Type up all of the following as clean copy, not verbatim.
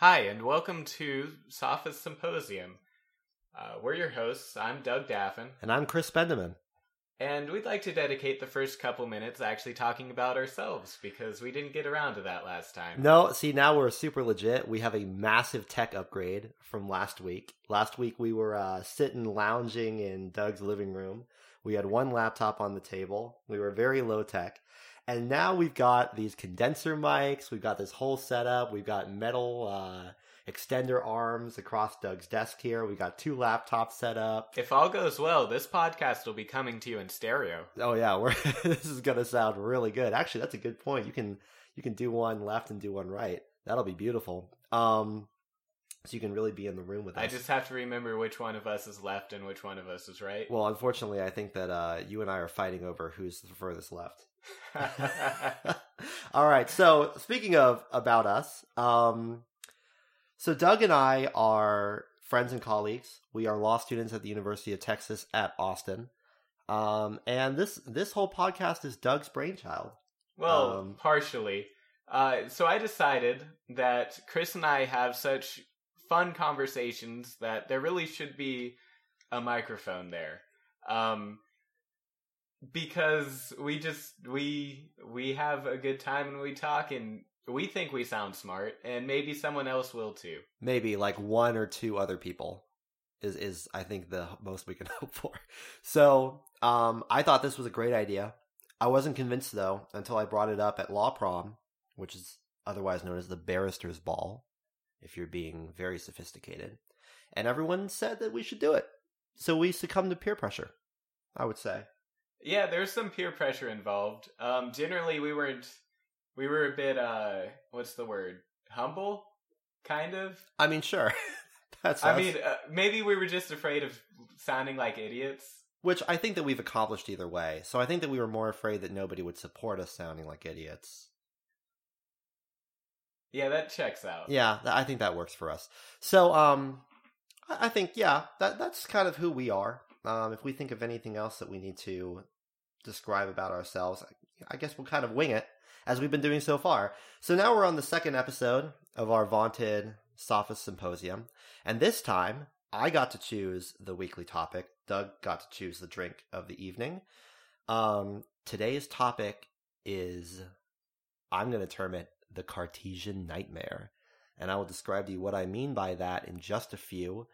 Hi, and welcome to Sophist Symposium. We're your hosts. I'm Doug Daffin. And I'm Chris Bendeman. And we'd like to dedicate the first couple minutes actually talking about ourselves, because we didn't get around to that last time. No, see, now we're super legit. We have a massive tech upgrade from last week. Last week we were sitting lounging in Doug's living room. We had one laptop on the table. We were very low tech. And now we've got these condenser mics. We've got this whole setup. We've got metal extender arms across Doug's desk here. We've got two laptops set up. If all goes well, this podcast will be coming to you in stereo. Oh, yeah. This is going to sound really good. Actually, that's a good point. You can do one left and do one right. That'll be beautiful. So you can really be in the room with us. I just have to remember which one of us is left and which one of us is right. Well, unfortunately, I think that you and I are fighting over who's the furthest left. All right. So speaking of about us, so Doug and I are friends and colleagues. We are law students at the University of Texas at Austin. And this whole podcast is Doug's brainchild. Well, partially. So I decided that Chris and I have such fun conversations that there really should be a microphone there. Because we have a good time when we talk, and we think we sound smart, and maybe someone else will too. Maybe like one or two other people is I think the most we can hope for. So I thought this was a great idea. I wasn't convinced though until I brought it up at Law Prom, which is otherwise known as the Barrister's Ball, if you're being very sophisticated. And everyone said that we should do it. So we succumbed to peer pressure, I would say. Yeah, there's some peer pressure involved. Generally, we were a bit, what's the word? Humble? Kind of? I mean, sure. That's us. I mean, maybe we were just afraid of sounding like idiots. Which I think that we've accomplished either way. So I think that we were more afraid that nobody would support us sounding like idiots. Yeah, that checks out. Yeah, I think that works for us. So, I think, yeah, that's kind of who we are. If we think of anything else that we need to describe about ourselves, I guess we'll kind of wing it, as we've been doing so far. So now we're on the second episode of our vaunted Sophist Symposium. And this time, I got to choose the weekly topic. Doug got to choose the drink of the evening. Today's topic is, I'm going to term it, the Cartesian Nightmare. And I will describe to you what I mean by that in just a few.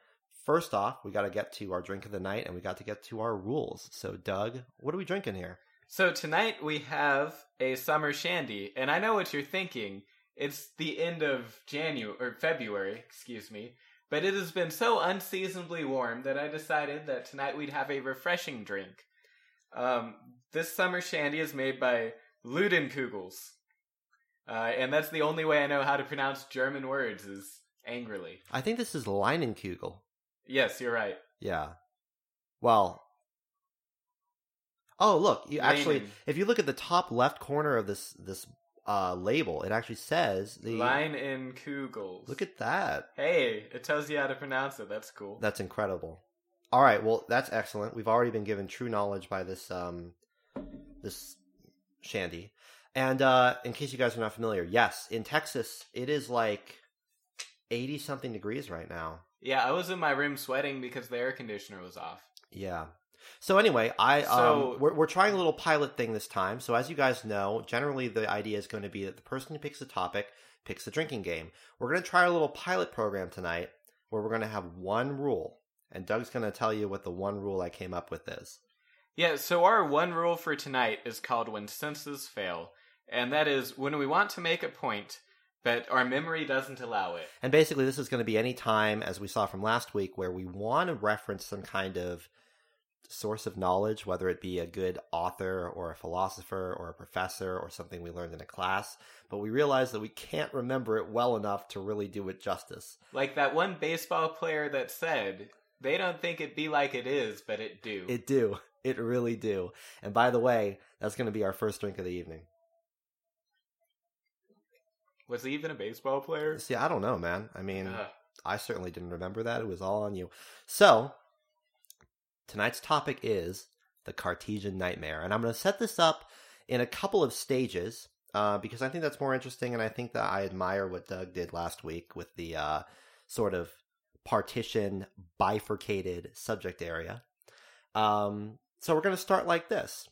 First off, we got to get to our drink of the night, and we got to get to our rules. So, Doug, what are we drinking here? So tonight we have a summer shandy, and I know what you're thinking. It's the end of February, excuse me, but it has been so unseasonably warm that I decided that tonight we'd have a refreshing drink. This summer shandy is made by Leinenkugel's, and that's the only way I know how to pronounce German words is angrily. I think this is Leinenkugel. Yes, you're right. Yeah. Well. Oh, look, you actually, if you look at the top left corner of this label, it actually says the Leinenkugel's. Look at that. Hey, it tells you how to pronounce it. That's cool. That's incredible. All right, well, that's excellent. We've already been given true knowledge by this shandy. And in case you guys are not familiar, yes, in Texas, it is like 80-something degrees right now. Yeah, I was in my room sweating because the air conditioner was off. Yeah. So anyway, we're trying a little pilot thing this time. So as you guys know, generally the idea is going to be that the person who picks the topic picks the drinking game. We're going to try a little pilot program tonight where we're going to have one rule. And Doug's going to tell you what the one rule I came up with is. Yeah, so our one rule for tonight is called When Senses Fail. And that is when we want to make a point, but our memory doesn't allow it. And basically, this is going to be any time, as we saw from last week, where we want to reference some kind of source of knowledge, whether it be a good author or a philosopher or a professor or something we learned in a class, but we realize that we can't remember it well enough to really do it justice. Like that one baseball player that said, they don't think it be like it is, but it do. It do. It really do. And by the way, that's going to be our first drink of the evening. Was he even a baseball player? See, I don't know, man. I mean, I certainly didn't remember that. It was all on you. So, tonight's topic is the Cartesian Nightmare. And I'm going to set this up in a couple of stages. because I think that's more interesting. And I think that I admire what Doug did last week with the sort of partition, bifurcated subject area. So we're going to start like this.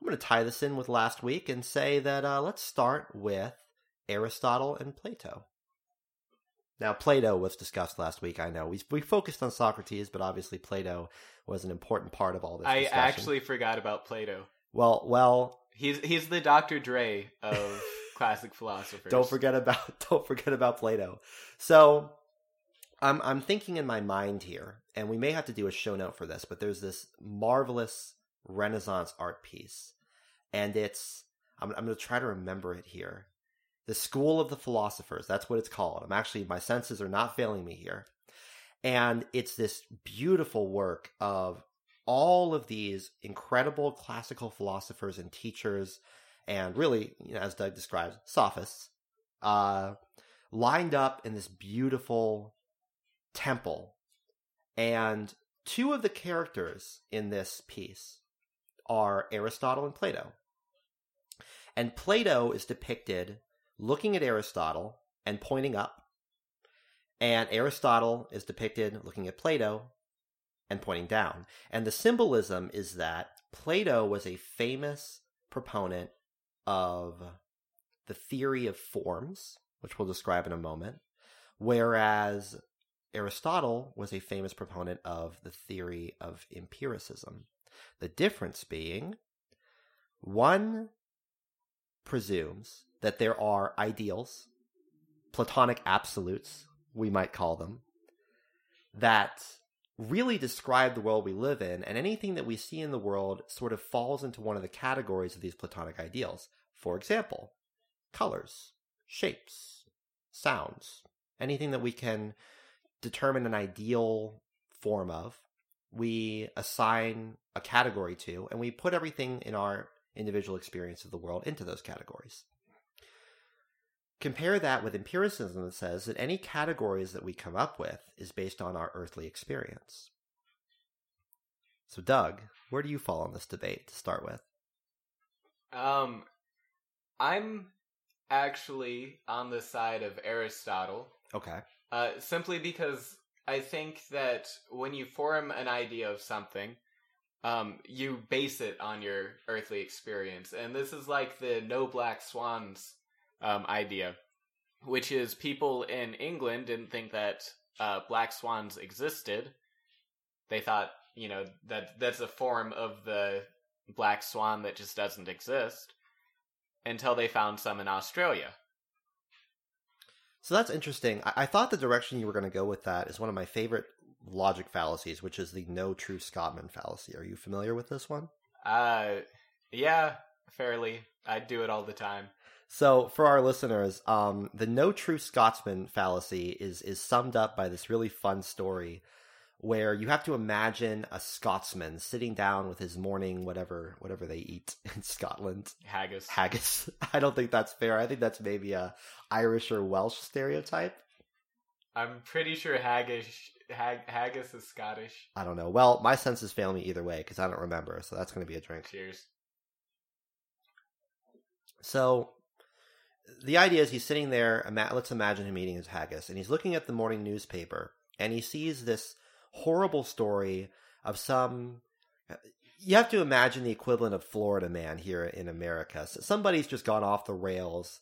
I'm going to tie this in with last week and say that let's start with Aristotle and Plato. Now, Plato was discussed last week, I know. We focused on Socrates, but obviously Plato was an important part of all this discussion. I actually forgot about Plato. Well... He's the Dr. Dre of classic philosophers. Don't forget about Plato. So, I'm thinking in my mind here, and we may have to do a show note for this, but there's this marvelous Renaissance art piece. And it's... I'm going to try to remember it here. The School of the Philosophers, that's what it's called. I'm actually, my senses are not failing me here. And it's this beautiful work of all of these incredible classical philosophers and teachers, and really, you know, as Doug describes, sophists, lined up in this beautiful temple. And two of the characters in this piece are Aristotle and Plato. And Plato is depicted looking at Aristotle and pointing up, and Aristotle is depicted looking at Plato and pointing down. And the symbolism is that Plato was a famous proponent of the theory of forms, which we'll describe in a moment, whereas Aristotle was a famous proponent of the theory of empiricism. The difference being, one presumes that there are ideals, Platonic absolutes, we might call them, that really describe the world we live in, and anything that we see in the world sort of falls into one of the categories of these Platonic ideals. For example, colors, shapes, sounds, anything that we can determine an ideal form of, we assign a category to, and we put everything in our individual experience of the world into those categories. Compare that with empiricism that says that any categories that we come up with is based on our earthly experience. So, Doug, where do you fall on this debate to start with? I'm actually on the side of Aristotle. Okay. Simply because I think that when you form an idea of something, you base it on your earthly experience. And this is like the no black swans idea, which is people in England didn't think that black swans existed. They thought, you know, that's a form of the black swan that just doesn't exist, until they found some in Australia. So that's interesting. I thought the direction you were going to go with that is one of my favorite logic fallacies, which is the no true Scotsman fallacy. Are you familiar with this one? Yeah, fairly. I do it all the time. So for our listeners, the no true Scotsman fallacy is summed up by this really fun story where you have to imagine a Scotsman sitting down with his morning, whatever they eat in Scotland. Haggis. I don't think that's fair. I think that's maybe a Irish or Welsh stereotype. I'm pretty sure haggis is Scottish. I don't know. Well, my senses fail me either way because I don't remember. So that's going to be a drink. Cheers. So the idea is he's sitting there, let's imagine him eating his haggis, and he's looking at the morning newspaper, and he sees this horrible story of some... You have to imagine the equivalent of Florida Man here in America. So somebody's just gone off the rails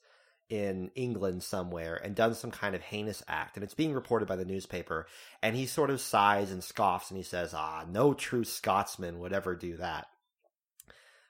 in England somewhere and done some kind of heinous act, and it's being reported by the newspaper, and he sort of sighs and scoffs, and he says, no true Scotsman would ever do that.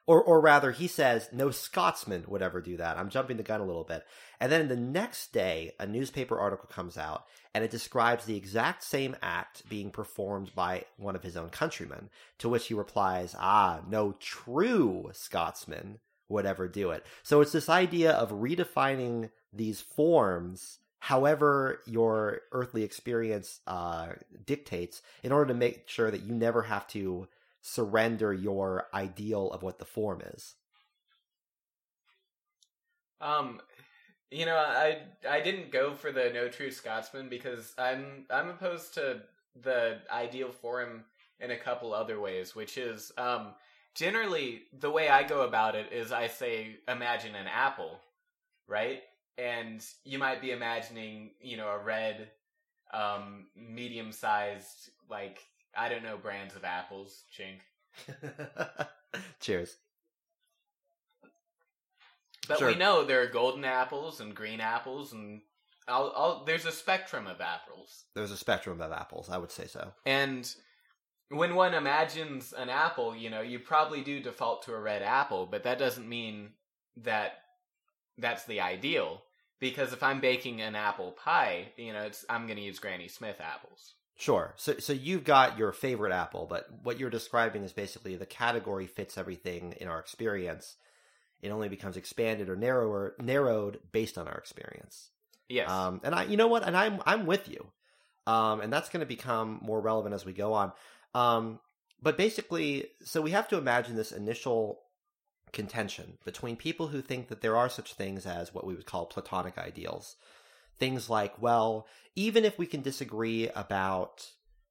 Or rather, he says, no Scotsman would ever do that. I'm jumping the gun a little bit. And then the next day, a newspaper article comes out, and it describes the exact same act being performed by one of his own countrymen, to which he replies, no true Scotsman would ever do it. So it's this idea of redefining these forms however your earthly experience dictates, in order to make sure that you never have to surrender your ideal of what the form is. You know, I didn't go for the no true Scotsman because I'm opposed to the ideal form in a couple other ways, which is Generally, the way I go about it is I say, imagine an apple, right? And you might be imagining, you know, a red, medium-sized, like, I don't know, brands of apples, Chink. Cheers. But sure. We know there are golden apples and green apples and there's a spectrum of apples. There's a spectrum of apples, I would say so. And when one imagines an apple, you know, you probably do default to a red apple, but that doesn't mean that that's the ideal. Because if I'm baking an apple pie, you know, I'm going to use Granny Smith apples. Sure. So you've got your favorite apple, but what you're describing is basically the category fits everything in our experience. It only becomes expanded or narrowed based on our experience. Yes. I'm with you. And that's going to become more relevant as we go on. But basically, so we have to imagine this initial contention between people who think that there are such things as what we would call Platonic ideals. Things like, well, even if we can disagree about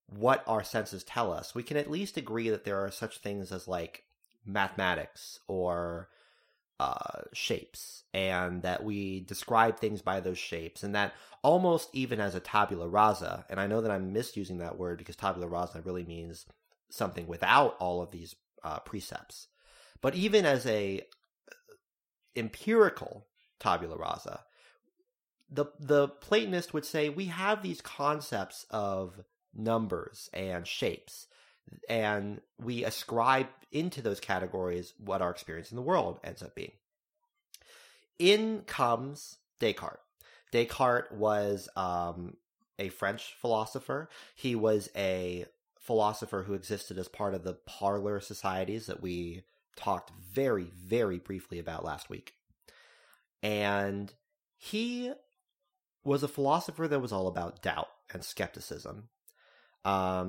what our senses tell us, we can at least agree that there are such things as like mathematics or shapes, and that we describe things by those shapes, and that almost even as a tabula rasa, and I know that I'm misusing that word because tabula rasa really means something without all of these precepts, but even as a empirical tabula rasa, the Platonist would say we have these concepts of numbers and shapes, and we ascribe into those categories what our experience in the world ends up being. In comes Descartes. Descartes was a French philosopher. He was a philosopher who existed as part of the parlor societies that we talked very, very briefly about last week. And he was a philosopher that was all about doubt and skepticism.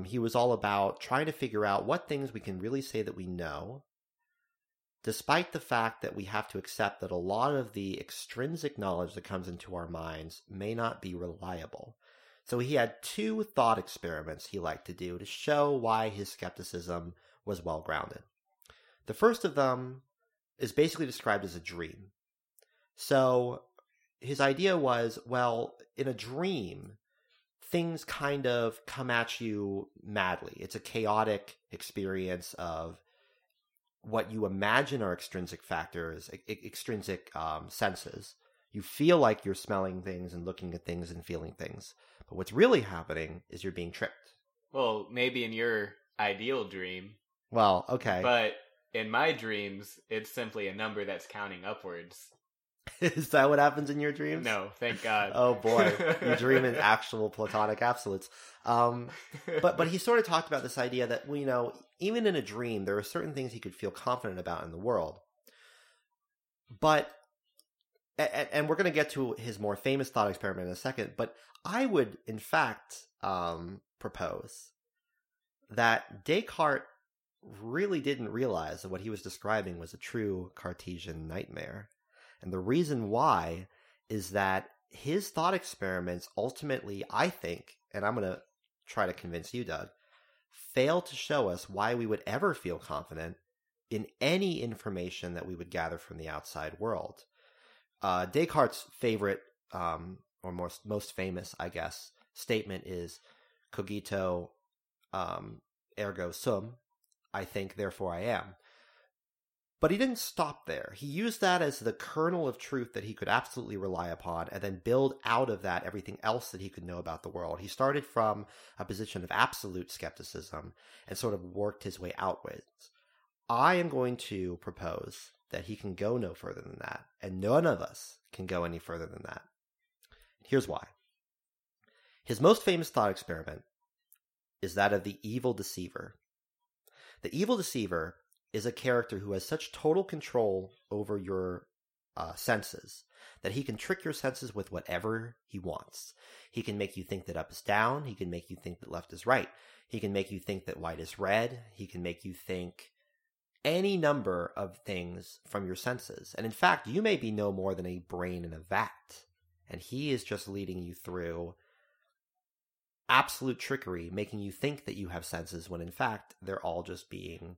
He was all about trying to figure out what things we can really say that we know, despite the fact that we have to accept that a lot of the extrinsic knowledge that comes into our minds may not be reliable. So he had two thought experiments he liked to do to show why his skepticism was well-grounded. The first of them is basically described as a dream. So his idea was, well, in a dream, things kind of come at you madly. It's a chaotic experience of what you imagine are extrinsic factors, extrinsic senses. You feel like you're smelling things and looking at things and feeling things. But what's really happening is you're being tricked. Well, maybe in your ideal dream. Well, okay. But in my dreams, it's simply a number that's counting upwards. Is that what happens in your dreams? No, thank God. Oh boy, you dream in actual Platonic absolutes. But he sort of talked about this idea that, you know, even in a dream, there are certain things he could feel confident about in the world. But, and we're going to get to his more famous thought experiment in a second, but I would, in fact, propose that Descartes really didn't realize that what he was describing was a true Cartesian nightmare. And the reason why is that his thought experiments ultimately, I think, and I'm going to try to convince you, Doug, fail to show us why we would ever feel confident in any information that we would gather from the outside world. Descartes' favorite, or most famous, I guess, statement is cogito ergo sum, I think, therefore I am. But he didn't stop there. He used that as the kernel of truth that he could absolutely rely upon, and then build out of that everything else that he could know about the world. He started from a position of absolute skepticism and sort of worked his way outwards. I am going to propose that he can go no further than that, and none of us can go any further than that. Here's why. His most famous thought experiment is that of the evil deceiver. The evil deceiver is a character who has such total control over your senses that he can trick your senses with whatever he wants. He can make you think that up is down. He can make you think that left is right. He can make you think that white is red. He can make you think any number of things from your senses. And in fact, you may be no more than a brain in a vat. And he is just leading you through absolute trickery, making you think that you have senses when in fact they're all just being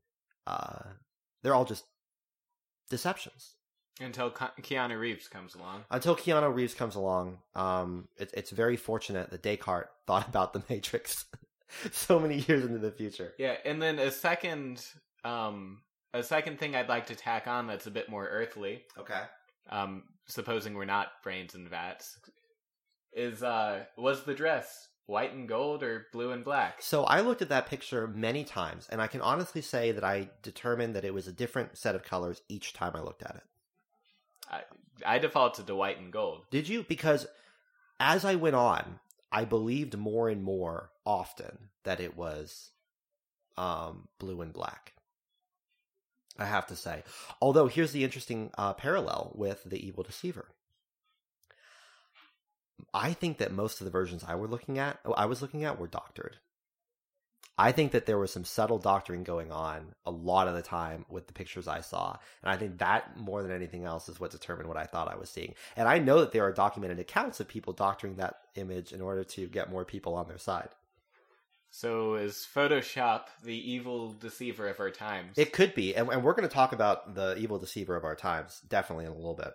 They're all just deceptions. Until Keanu Reeves comes along. It's very fortunate that Descartes thought about The Matrix so many years into the future. Yeah, and then a second thing I'd like to tack on that's a bit more earthly. Okay. Supposing we're not brains and vats, is was the dress white and gold or blue and black? So I looked at that picture many times, and I can honestly say that I determined that it was a different set of colors each time I looked at it. I defaulted to white and gold. Did you? Because as I went on, I believed more and more often that it was blue and black, I have to say. Although here's the interesting parallel with The Evil Deceiver. I think that most of the versions I was looking at were doctored. I think that there was some subtle doctoring going on a lot of the time with the pictures I saw. And I think that, more than anything else, is what determined what I thought I was seeing. And I know that there are documented accounts of people doctoring that image in order to get more people on their side. So is Photoshop the evil deceiver of our times? It could be. And we're going to talk about the evil deceiver of our times, definitely, in a little bit.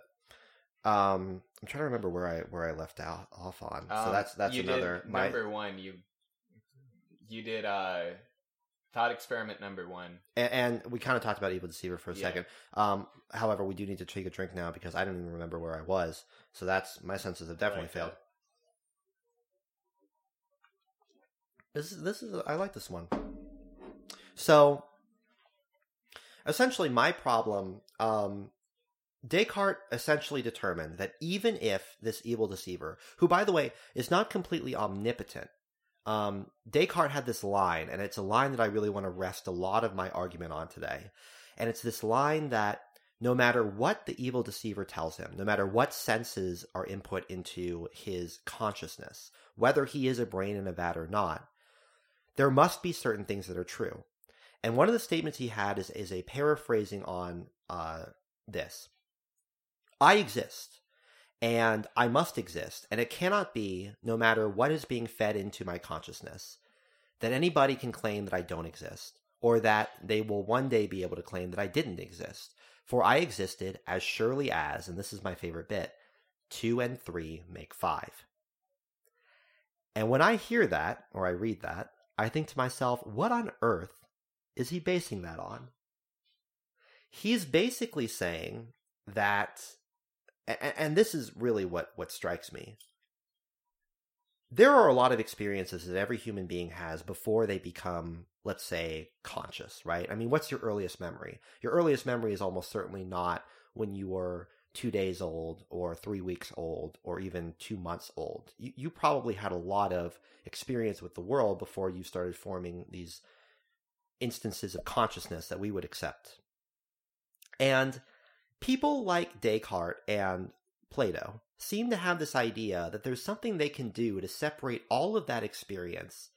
I'm trying to remember where I left off on. So that's another... Number one, You did thought experiment number one. And we kind of talked about Evil Deceiver for a second. However, we do need to take a drink now because I don't even remember where I was. So that's, my senses have definitely failed. This is I like this one. So essentially my problem, Descartes essentially determined that even if this Evil Deceiver, who by the way is not completely omnipotent, Descartes had this line, and it's a line that I really want to rest a lot of my argument on today. And it's this line that no matter what the evil deceiver tells him, no matter what senses are input into his consciousness, whether he is a brain in a vat or not, there must be certain things that are true. And one of the statements he had is a paraphrasing on this. I exist. And I must exist, and it cannot be, no matter what is being fed into my consciousness, that anybody can claim that I don't exist, or that they will one day be able to claim that I didn't exist. For I existed as surely as, and this is my favorite bit, 2 and 3 make 5. And when I hear that, or I read that, I think to myself, what on earth is he basing that on? He's basically saying that... And this is really what strikes me. There are a lot of experiences that every human being has before they become, let's say, conscious, right? I mean, what's your earliest memory? Your earliest memory is almost certainly not when you were 2 days old or 3 weeks old or even 2 months old. You probably had a lot of experience with the world before you started forming these instances of consciousness that we would accept. And... people like Descartes and Plato seem to have this idea that there's something they can do to separate all of that experience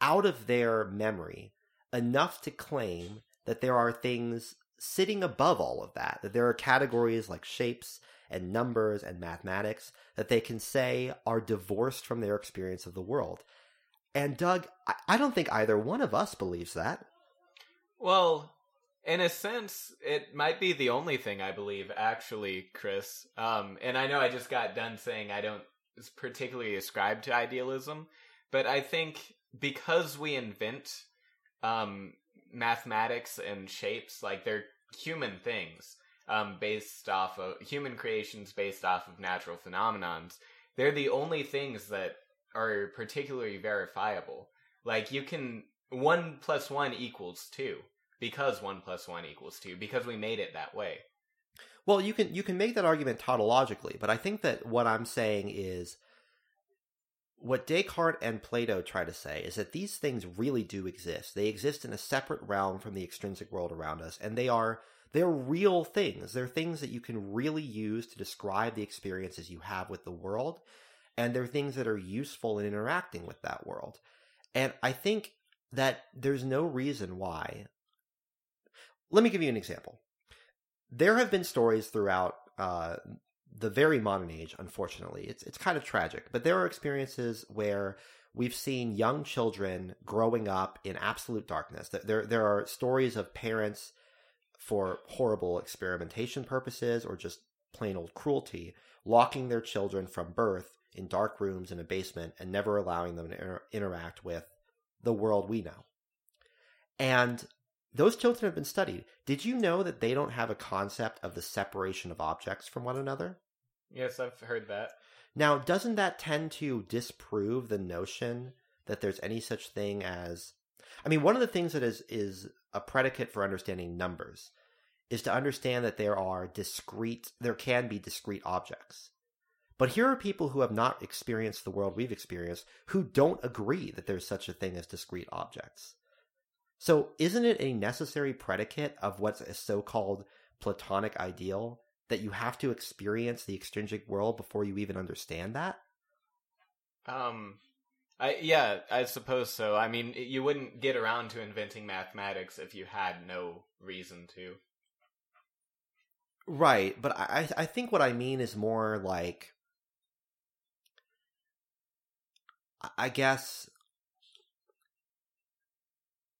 out of their memory enough to claim that there are things sitting above all of that, that there are categories like shapes and numbers and mathematics that they can say are divorced from their experience of the world. And Doug, I don't think either one of us believes that. Well... in a sense, it might be the only thing I believe, actually, Chris. And I know I just got done saying I don't particularly ascribe to idealism, but I think because we invent mathematics and shapes, like they're human things, based off of human creations, based off of natural phenomenons, they're the only things that are particularly verifiable. Like 1 + 1 = 2. Because 1 + 1 = 2, because we made it that way. Well, you can make that argument tautologically, but I think that what I'm saying is what Descartes and Plato try to say is that these things really do exist. They exist in a separate realm from the extrinsic world around us, and they're real things. They're things that you can really use to describe the experiences you have with the world, and they're things that are useful in interacting with that world. And I think that there's no reason why... let me give you an example. There have been stories throughout the very modern age, unfortunately. It's kind of tragic, but there are experiences where we've seen young children growing up in absolute darkness. There are stories of parents for horrible experimentation purposes or just plain old cruelty, locking their children from birth in dark rooms in a basement and never allowing them to interact with the world we know. And those children have been studied. Did you know that they don't have a concept of the separation of objects from one another? Yes, I've heard that. Now, doesn't that tend to disprove the notion that there's any such thing as... I mean, one of the things that is a predicate for understanding numbers is to understand that there can be discrete objects. But here are people who have not experienced the world we've experienced who don't agree that there's such a thing as discrete objects. So isn't it a necessary predicate of what's a so-called Platonic ideal that you have to experience the extrinsic world before you even understand that? Yeah, I suppose so. I mean, you wouldn't get around to inventing mathematics if you had no reason to. Right, but I think what I mean is more like, I guess...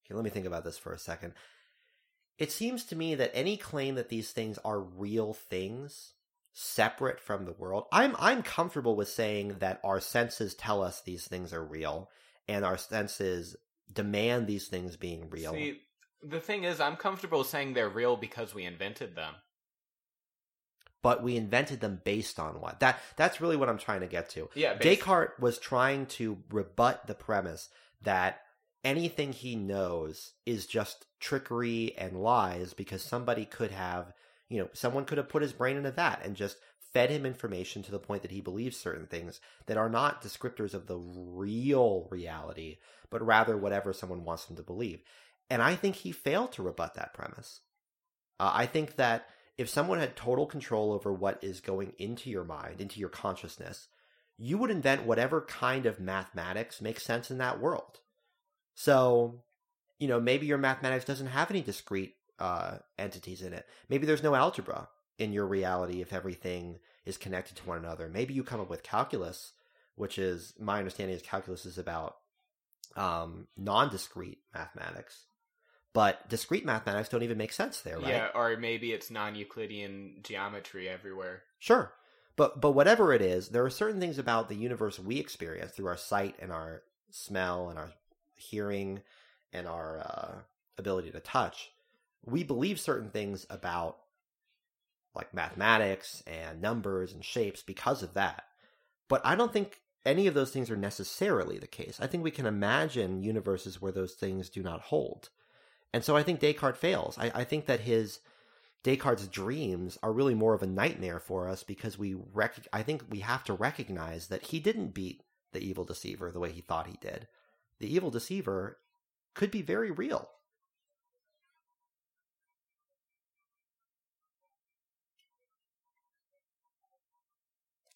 Okay, let me think about this for a second. It seems to me that any claim that these things are real things, separate from the world... I'm comfortable with saying that our senses tell us these things are real, and our senses demand these things being real. See, the thing is, I'm comfortable saying they're real because we invented them. But we invented them based on what? That's really what I'm trying to get to. Yeah, Descartes was trying to rebut the premise that anything he knows is just trickery and lies because someone could have put his brain into that and just fed him information to the point that he believes certain things that are not descriptors of the real reality, but rather whatever someone wants him to believe. And I think he failed to rebut that premise. I think that if someone had total control over what is going into your mind, into your consciousness, you would invent whatever kind of mathematics makes sense in that world. So, maybe your mathematics doesn't have any discrete entities in it. Maybe there's no algebra in your reality if everything is connected to one another. Maybe you come up with calculus, which is, my understanding is calculus is about non-discrete mathematics. But discrete mathematics don't even make sense there, right? Yeah, or maybe it's non-Euclidean geometry everywhere. Sure. But whatever it is, there are certain things about the universe we experience through our sight and our smell and our hearing and our ability to touch. We believe certain things about, like, mathematics and numbers and shapes because of that. But I don't think any of those things are necessarily the case. I think we can imagine universes where those things do not hold. And so I think Descartes fails. I think that Descartes' dreams are really more of a nightmare for us because I think we have to recognize that he didn't beat the evil deceiver the way he thought he did. The evil deceiver could be very real.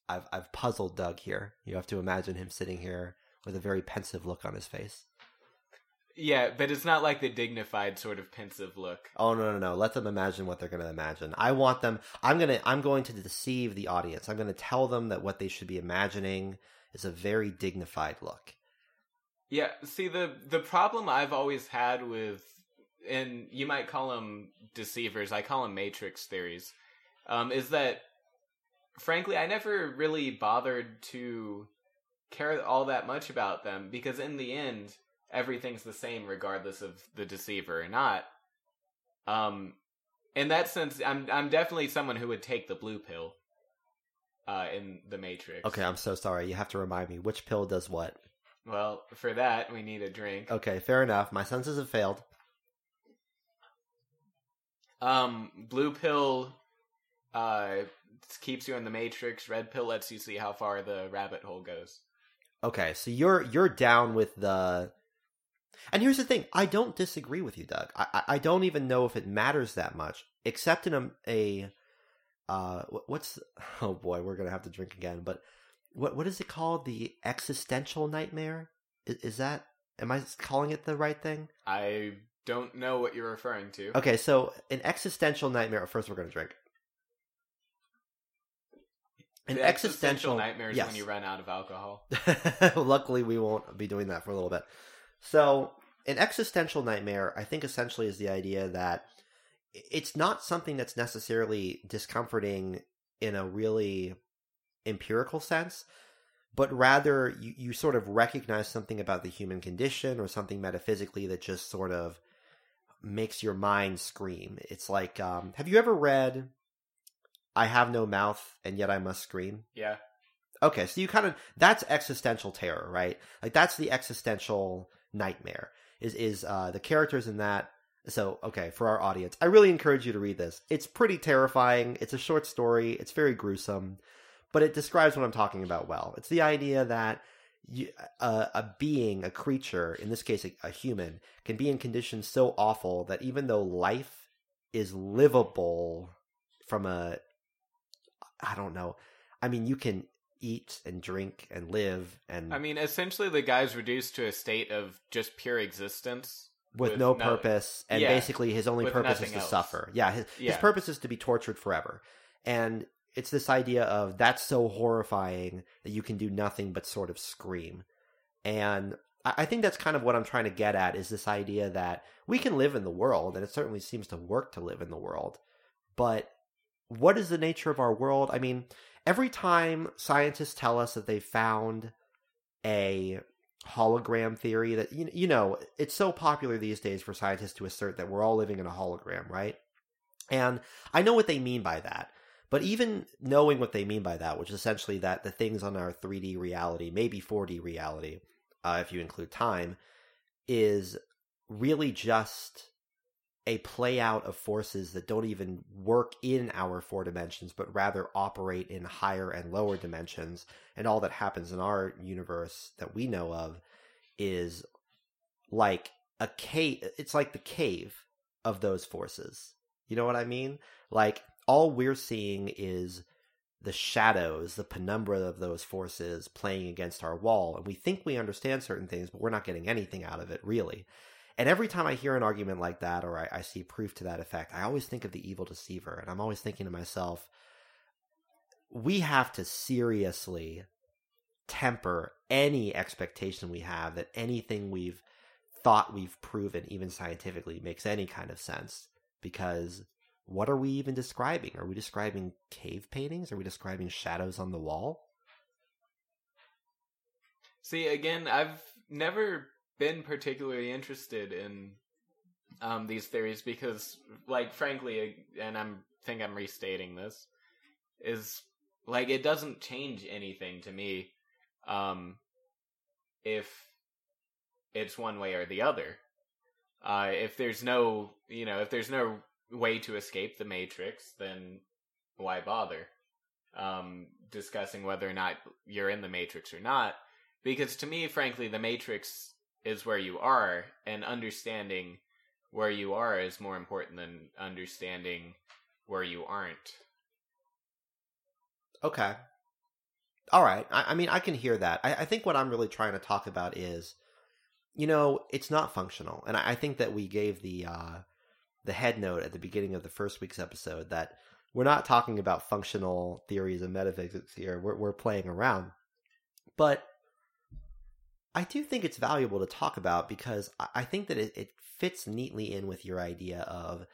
I've puzzled Doug here. You have to imagine him sitting here with a very pensive look on his face. Yeah, but it's not like the dignified sort of pensive look. Oh, no. Let them imagine what they're going to imagine. I'm going to deceive the audience. I'm going to tell them that what they should be imagining is a very dignified look. Yeah, see, the problem I've always had with, and you might call them deceivers, I call them matrix theories, is that, frankly, I never really bothered to care all that much about them, because in the end... everything's the same regardless of the deceiver or not. In that sense, I'm definitely someone who would take the blue pill in The Matrix. Okay, I'm so sorry. You have to remind me. Which pill does what? Well, for that, we need a drink. Okay, fair enough. My senses have failed. Blue pill keeps you in The Matrix. Red pill lets you see how far the rabbit hole goes. Okay, so you're down with the... And here's the thing, I don't disagree with you, Doug. I don't even know if it matters that much, except in oh boy, we're going to have to drink again, but what is it called? The existential nightmare? Is that, am I calling it the right thing? I don't know what you're referring to. Okay, so an existential nightmare, first we're going to drink. An existential nightmare is when you run out of alcohol. Luckily, we won't be doing that for a little bit. So an existential nightmare, I think, essentially is the idea that it's not something that's necessarily discomforting in a really empirical sense, but rather you sort of recognize something about the human condition or something metaphysically that just sort of makes your mind scream. It's like, have you ever read I Have No Mouth and Yet I Must Scream? Yeah. Okay, so you kind of, that's existential terror, right? Like, that's the existential nightmare, is the characters in that. So, okay, for our audience, I really encourage you to read this. It's pretty terrifying. It's a short story. It's very gruesome, but it describes what I'm talking about well. It's the idea that a being, a creature, in this case a human, can be in conditions so awful that even though life is livable from a, I don't know, I mean, you can eat and drink and live and... I mean, essentially the guy's reduced to a state of just pure existence. With no purpose, and basically his only purpose is to suffer. Yeah, his purpose is to be tortured forever. And it's this idea of that's so horrifying that you can do nothing but sort of scream. And I think that's kind of what I'm trying to get at, is this idea that we can live in the world, and it certainly seems to work to live in the world. But what is the nature of our world? I mean, every time scientists tell us that they found a hologram theory, that you know, it's so popular these days for scientists to assert that we're all living in a hologram, right? And I know what they mean by that, but even knowing what they mean by that, which is essentially that the things on our 3D reality, maybe 4D reality, if you include time, is really just a play out of forces that don't even work in our four dimensions, but rather operate in higher and lower dimensions. And all that happens in our universe that we know of is like a cave. It's like the cave of those forces. You know what I mean? Like, all we're seeing is the shadows, the penumbra of those forces playing against our wall. And we think we understand certain things, but we're not getting anything out of it, really. And every time I hear an argument like that, or I see proof to that effect, I always think of the evil deceiver. And I'm always thinking to myself, we have to seriously temper any expectation we have that anything we've thought we've proven, even scientifically, makes any kind of sense. Because what are we even describing? Are we describing cave paintings? Are we describing shadows on the wall? See, again, I've never been particularly interested in these theories because, like, frankly, and I think I'm restating this, is like, it doesn't change anything to me if it's one way or the other. If there's no, you know, if there's no way to escape the Matrix, then why bother discussing whether or not you're in the Matrix or not? Because to me, frankly, the Matrix is where you are, and understanding where you are is more important than understanding where you aren't. Okay. All right. I mean, I can hear that. I think what I'm really trying to talk about is, you know, it's not functional. And I think that we gave the head note at the beginning of the first week's episode that we're not talking about functional theories of metaphysics here. We're playing around. But I do think it's valuable to talk about because I think that it fits neatly in with your idea of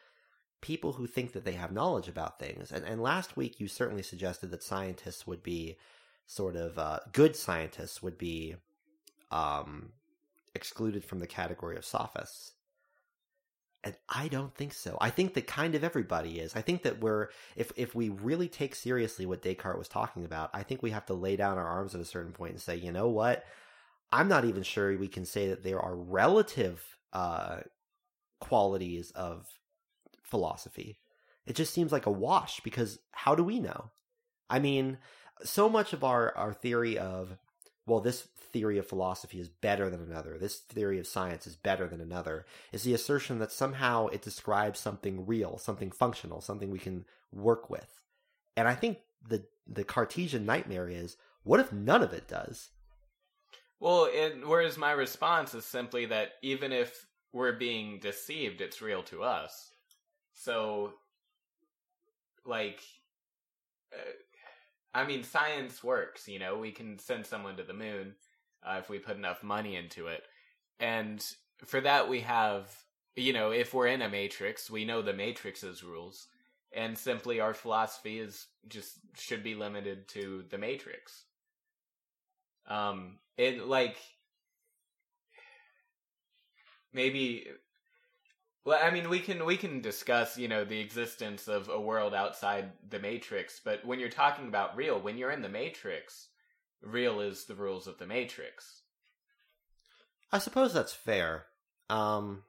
people who think that they have knowledge about things. And last week, you certainly suggested that scientists would be sort of, good scientists would be excluded from the category of sophists. And I don't think so. I think that kind of everybody is. I think that we're, if we really take seriously what Descartes was talking about, I think we have to lay down our arms at a certain point and say, you know what? I'm not even sure we can say that there are relative qualities of philosophy. It just seems like a wash, because how do we know? I mean, so much of our theory of, well, this theory of philosophy is better than another, this theory of science is better than another, is the assertion that somehow it describes something real, something functional, something we can work with. And I think the Cartesian nightmare is, what if none of it does? Well, whereas my response is simply that even if we're being deceived, it's real to us. So, like, I mean, science works, you know? We can send someone to the moon if we put enough money into it. And for that, we have you know, if we're in a matrix, we know the matrix's rules, and simply our philosophy is just should be limited to the matrix. It like maybe. Well, I mean, we can discuss, you know, the existence of a world outside the Matrix, but when you're talking about real, when you're in the Matrix, real is the rules of the Matrix. I suppose that's fair. And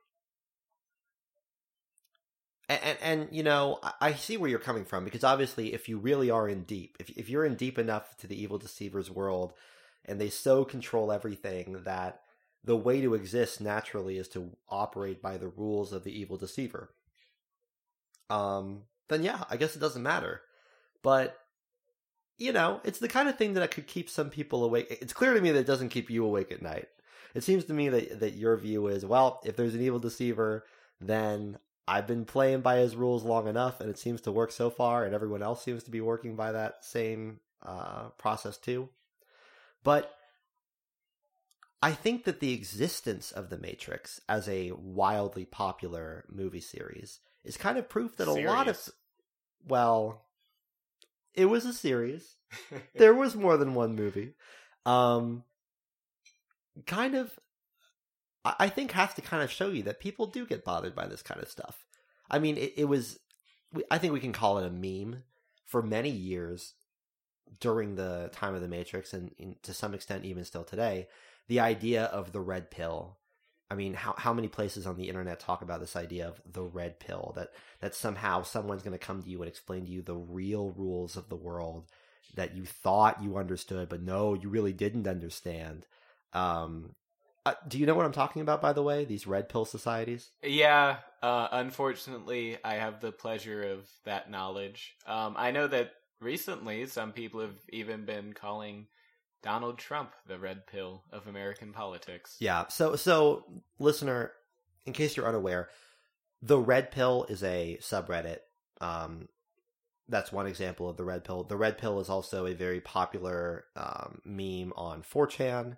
you know, I see where you're coming from, because obviously if you really are in deep, if you're in deep enough to the evil deceiver's world, and they so control everything that the way to exist naturally is to operate by the rules of the evil deceiver, then yeah, I guess it doesn't matter. But, you know, it's the kind of thing that could keep some people awake. It's clear to me that it doesn't keep you awake at night. It seems to me that your view is, well, if there's an evil deceiver, then I've been playing by his rules long enough, and it seems to work so far, and everyone else seems to be working by that same process too. But I think that the existence of The Matrix as a wildly popular movie series is kind of proof that a lot of... Well, it was a series. There was more than one movie. Kind of, I think, has to kind of show you that people do get bothered by this kind of stuff. I mean, it was... I think we can call it a meme for many years during the time of The Matrix, and to some extent even still today. The idea of the red pill. I mean, how many places on the internet talk about this idea of the red pill, that somehow someone's going to come to you and explain to you the real rules of the world that you thought you understood, but no, you really didn't understand. Do you know what I'm talking about, by the way? These red pill societies? Yeah. Unfortunately, I have the pleasure of that knowledge. I know that recently some people have even been calling Donald Trump the red pill of American politics. Yeah, so listener, in case you're unaware, the red pill is a subreddit. That's one example of the red pill. The red pill is also a very popular meme on 4chan.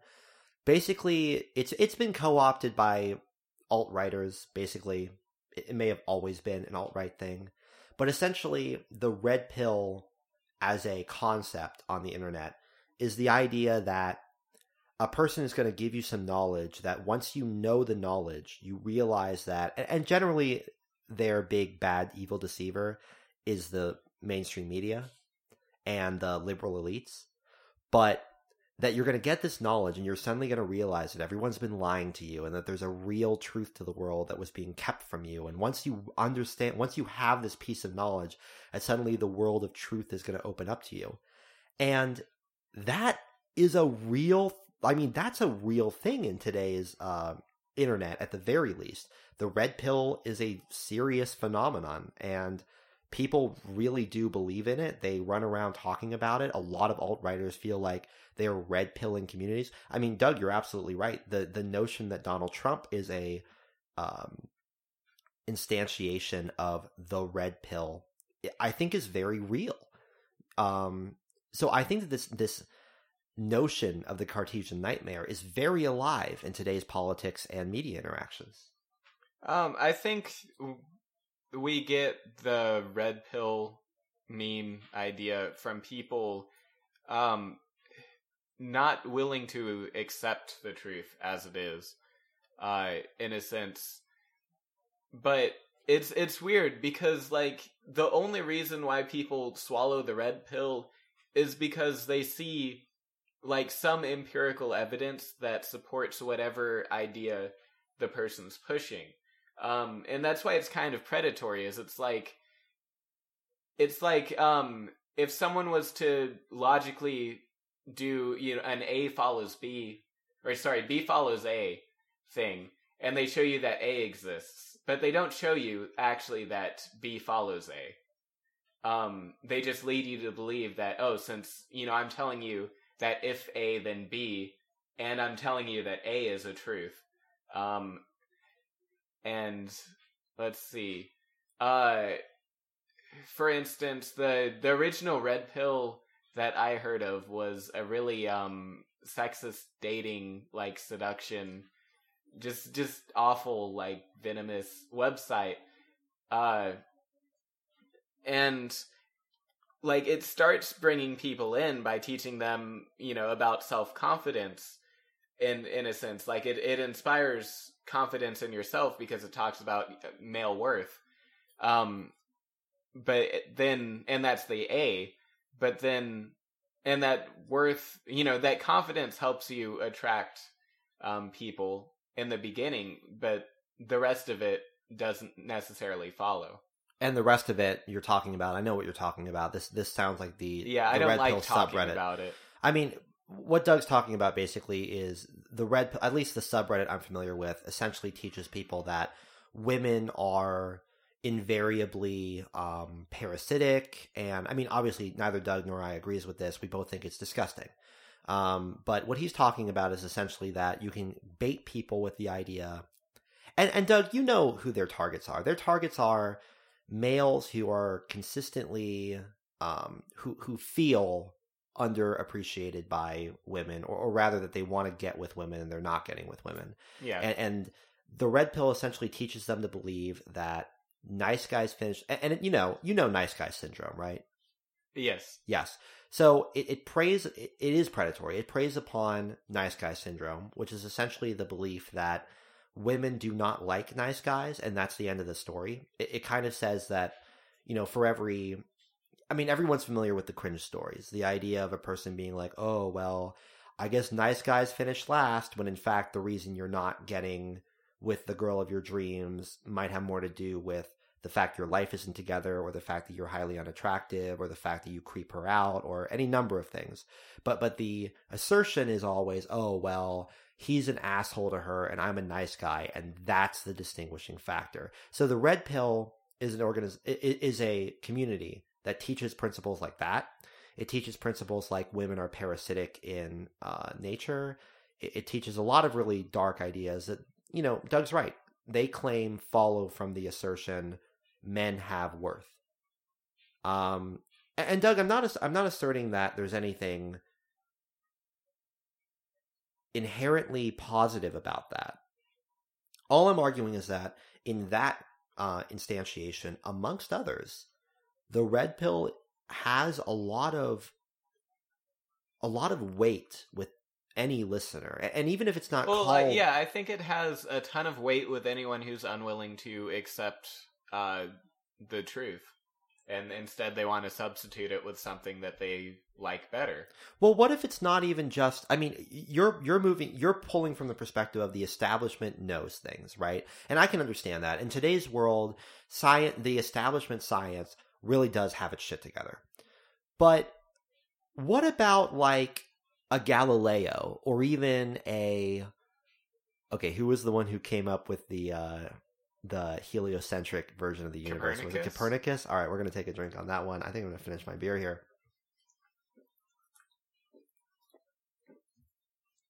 Basically, it's been co-opted by alt-righters, basically. It may have always been an alt-right thing. But essentially, the red pill as a concept on the internet is the idea that a person is going to give you some knowledge that once you know the knowledge, you realize that, and generally their big, bad, evil deceiver is the mainstream media and the liberal elites, but that you're going to get this knowledge and you're suddenly going to realize that everyone's been lying to you and that there's a real truth to the world that was being kept from you. And once you understand, once you have this piece of knowledge, and suddenly the world of truth is going to open up to you. And that is a real, I mean, that's a real thing in today's internet, at the very least. The red pill is a serious phenomenon, and people really do believe in it. They run around talking about it. A lot of alt-righters feel like they're red pilling communities. I mean, Doug, you're absolutely right. The notion that Donald Trump is a instantiation of the red pill, I think, is very real. So I think that this notion of the Cartesian nightmare is very alive in today's politics and media interactions. I think we get the red pill meme idea from people not willing to accept the truth as it is, in a sense. But it's weird because, like, the only reason why people swallow the red pill is because they see, like, some empirical evidence that supports whatever idea the person's pushing. And that's why it's kind of predatory, is it's like if someone was to logically do, you know, an A follows B, or sorry, B follows A thing, and they show you that A exists, but they don't show you actually that B follows A. They just lead you to believe that, oh, since, you know, I'm telling you that if A, then B, and I'm telling you that A is a truth. And let's see. For instance, the original red pill that I heard of was a really sexist dating, like, seduction just awful, like, venomous website. And, like, it starts bringing people in by teaching them, you know, about self-confidence in a sense. Like, it inspires confidence in yourself because it talks about male worth. But then, and that's the A, but then, and that worth, you know, that confidence helps you attract people in the beginning, but the rest of it doesn't necessarily follow. And the rest of it you're talking about. I know what you're talking about. This sounds like the I don't like talking about it. I mean, what Doug's talking about basically is the Red Pill, at least the subreddit I'm familiar with, essentially teaches people that women are invariably parasitic. And I mean, obviously neither Doug nor I agrees with this. We both think it's disgusting. But what he's talking about is essentially that you can bait people with the idea. And Doug, you know who their targets are. Their targets are males who are consistently, who feel underappreciated by women, or rather that they want to get with women and they're not getting with women. Yeah. And the Red Pill essentially teaches them to believe that nice guys finish, and you know nice guy syndrome, right? Yes. So it is predatory. It preys upon nice guy syndrome, which is essentially the belief that women do not like nice guys, and that's the end of the story. It kind of says that, you know, everyone's familiar with the cringe stories, the idea of a person being like, oh, well, I guess nice guys finish last, when in fact the reason you're not getting with the girl of your dreams might have more to do with the fact your life isn't together, or the fact that you're highly unattractive, or the fact that you creep her out, or any number of things. But the assertion is always, oh, well, he's an asshole to her and I'm a nice guy, and that's the distinguishing factor. So the Red Pill is a community that teaches principles like that. It teaches principles like women are parasitic in nature. It teaches a lot of really dark ideas that, you know, Doug's right. They claim follow from the assertion men have worth. And Doug, I'm not asserting that there's anything inherently positive about that. All I'm arguing is that in that instantiation, amongst others, the Red Pill has a lot of weight with any listener, and even if it's not called... Yeah, I think it has a ton of weight with anyone who's unwilling to accept the truth, and instead they want to substitute it with something that they like better. Well, what if it's not even just... I mean, you're pulling from the perspective of the establishment knows things, right? And I can understand that. In today's world, the establishment science really does have its shit together. But what about, like, a Galileo, or even a... Okay, who was the one who came up with the heliocentric version of the universe? Copernicus. Was it Copernicus? All right, we're going to take a drink on that one. I think I'm going to finish my beer here.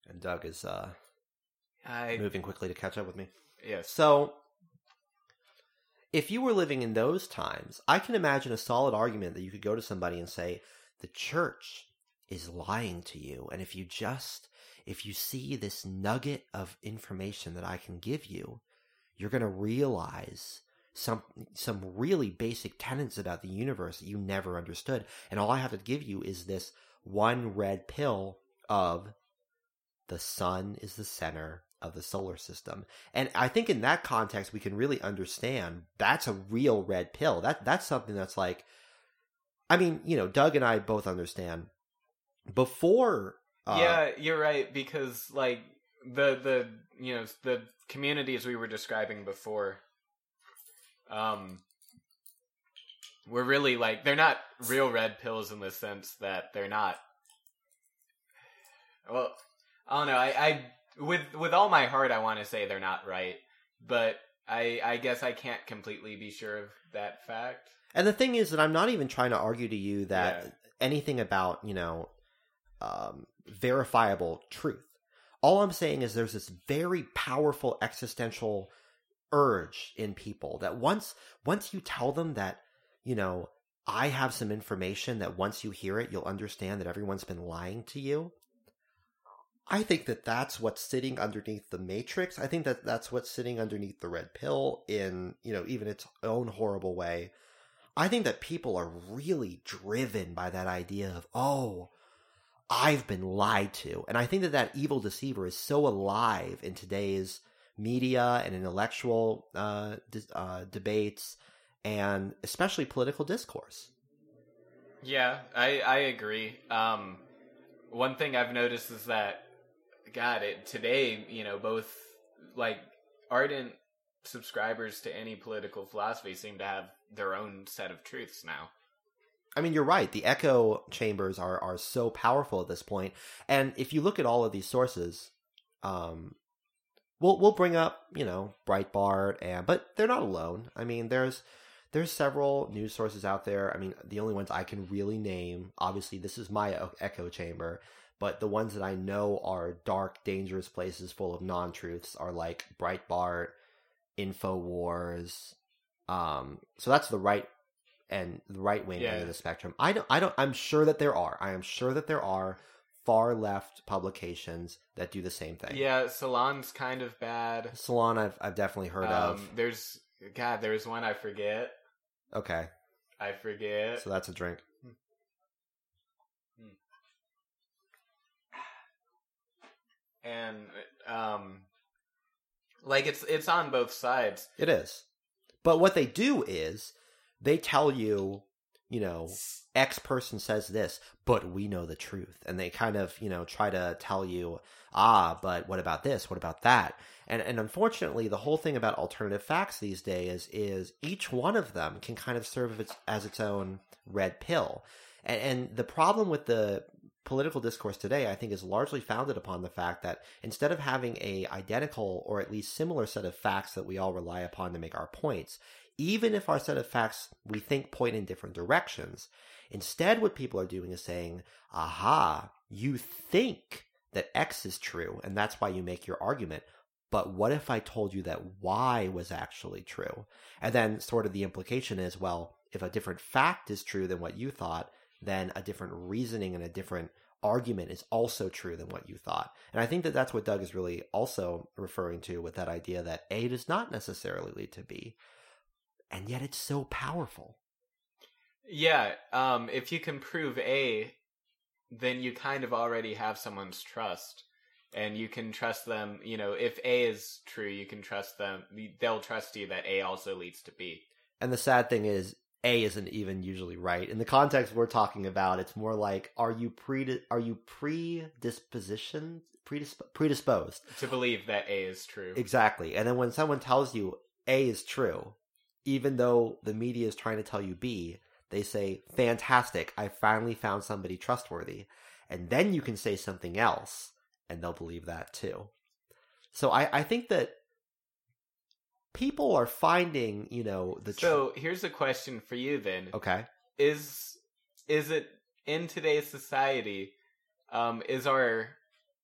And Doug is moving quickly to catch up with me. Yes. So, if you were living in those times, I can imagine a solid argument that you could go to somebody and say, the church is lying to you, and if you see this nugget of information that I can give you, you're going to realize some really basic tenets about the universe that you never understood, and all I have to give you is this one red pill of the sun is the center of the solar system. And I think in that context we can really understand that's a real red pill. That's something that's like, I mean, you know, Doug and I both understand before... yeah, you're right, because, like, the you know, the communities we were describing before were really, like, they're not real red pills in the sense that they're not... Well, I don't know, I with all my heart I want to say they're not right, but I guess I can't completely be sure of that fact. And the thing is that I'm not even trying to argue to you that anything about, you know... verifiable truth. All I'm saying is there's this very powerful existential urge in people that once you tell them that, you know, I have some information that once you hear it, you'll understand that everyone's been lying to you. I think that that's what's sitting underneath The Matrix. I think that that's what's sitting underneath The Red Pill in, you know, even its own horrible way. I think that people are really driven by that idea of, oh, I've been lied to. And I think that that evil deceiver is so alive in today's media and intellectual debates and especially political discourse. Yeah, I agree. One thing I've noticed is that, God, today, you know, both like ardent subscribers to any political philosophy seem to have their own set of truths now. I mean, you're right. The echo chambers are so powerful at this point. And if you look at all of these sources, we'll bring up, you know, Breitbart, but they're not alone. I mean, there's several news sources out there. I mean, the only ones I can really name, obviously this is my echo chamber, but the ones that I know are dark, dangerous places full of non-truths are like Breitbart, Infowars. So that's the right and the right wing end of the spectrum. I am sure that there are far left publications that do the same thing. Yeah, Salon's kind of bad. Salon I've definitely heard of. There's one I forget. Okay. I forget. So that's a drink. And it's on both sides. It is. But what they do is they tell you, you know, X person says this, but we know the truth. And they kind of, you know, try to tell you, but what about this? What about that? And unfortunately, the whole thing about alternative facts these days is each one of them can kind of serve as its own red pill. And the problem with the political discourse today, I think, is largely founded upon the fact that instead of having a identical or at least similar set of facts that we all rely upon to make our points, even if our set of facts we think point in different directions, instead what people are doing is saying, aha, you think that X is true, and that's why you make your argument, but what if I told you that Y was actually true? And then sort of the implication is, well, if a different fact is true than what you thought, then a different reasoning and a different argument is also true than what you thought. And I think that that's what Doug is really also referring to with that idea that A does not necessarily lead to B. And yet it's so powerful. Yeah, if you can prove A, then you kind of already have someone's trust. And you can trust them, you know, if A is true, you can trust them. They'll trust you that A also leads to B. And the sad thing is, A isn't even usually right. In the context we're talking about, it's more like, are you predisposed? To believe that A is true. Exactly. And then when someone tells you A is true, even though the media is trying to tell you B, they say, fantastic, I finally found somebody trustworthy. And then you can say something else, and they'll believe that too. So I think that people are finding, you know, the truth. So here's a question for you then. Okay. Is it in today's society, is our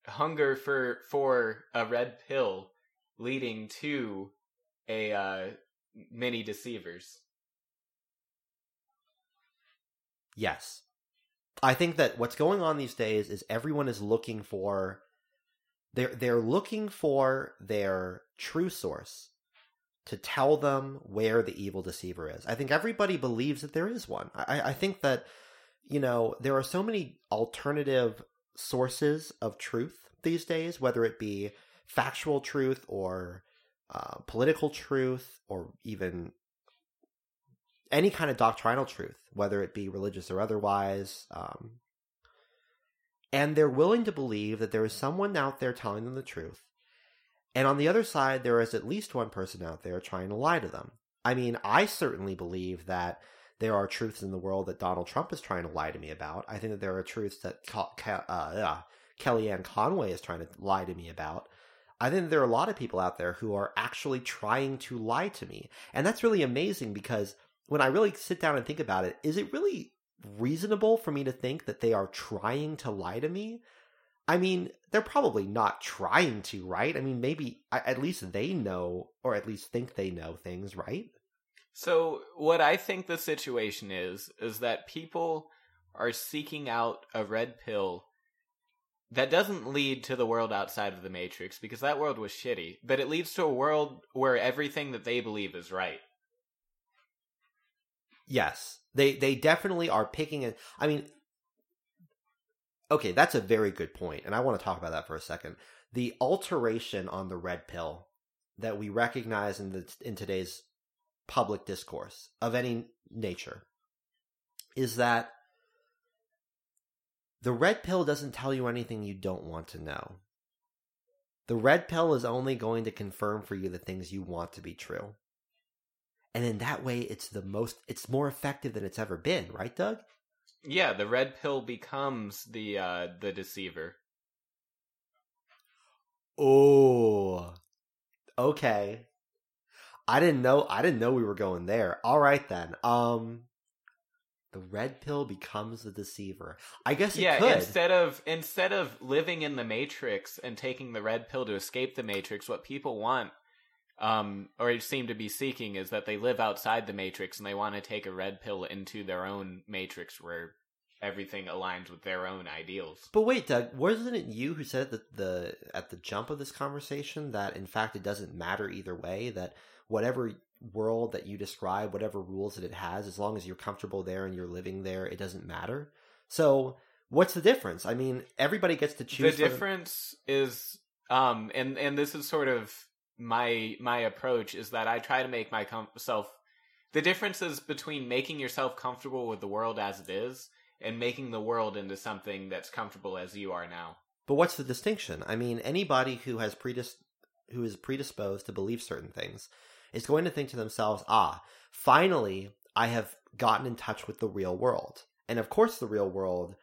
hunger for a red pill leading to a... many deceivers? Yes. I think that what's going on these days is everyone is looking for... They're looking for their true source to tell them where the evil deceiver is. I think everybody believes that there is one. I think that, you know, there are so many alternative sources of truth these days, whether it be factual truth or... political truth, or even any kind of doctrinal truth, whether it be religious or otherwise. And they're willing to believe that there is someone out there telling them the truth. And on the other side, there is at least one person out there trying to lie to them. I mean, I certainly believe that there are truths in the world that Donald Trump is trying to lie to me about. I think that there are truths that Kellyanne Conway is trying to lie to me about. I think there are a lot of people out there who are actually trying to lie to me. And that's really amazing because when I really sit down and think about it, is it really reasonable for me to think that they are trying to lie to me? I mean, they're probably not trying to, right? I mean, maybe at least they know, or at least think they know things, right? So what I think the situation is that people are seeking out a red pill That doesn't lead to the world outside of the Matrix, because that world was shitty, but it leads to a world where everything that they believe is right. Yes. They definitely are picking it. I mean, okay, that's a very good point, and I want to talk about that for a second. The alteration on the red pill that we recognize in today's public discourse of any nature is that the red pill doesn't tell you anything you don't want to know. The red pill is only going to confirm for you the things you want to be true. And in that way, it's more effective than it's ever been, right, Doug? Yeah, the red pill becomes the deceiver. Oh, okay. I didn't know we were going there. All right, then. The red pill becomes the deceiver. I guess it could. Instead of living in the Matrix and taking the red pill to escape the Matrix, what people want, or seem to be seeking, is that they live outside the Matrix and they want to take a red pill into their own Matrix where everything aligns with their own ideals. But wait, Doug, wasn't it you who said that at the jump of this conversation that, in fact, it doesn't matter either way, that whatever world that you describe, whatever rules that it has, as long as you're comfortable there and you're living there, it doesn't matter? So what's the difference? I mean, everybody gets to choose. The difference is, and this is sort of my approach, is that I try to make myself, the difference is between making yourself comfortable with the world as it is and making the world into something that's comfortable as you are now. But what's the distinction? I mean, anybody who is predisposed to believe certain things is going to think to themselves, finally, I have gotten in touch with the real world. And of course the real world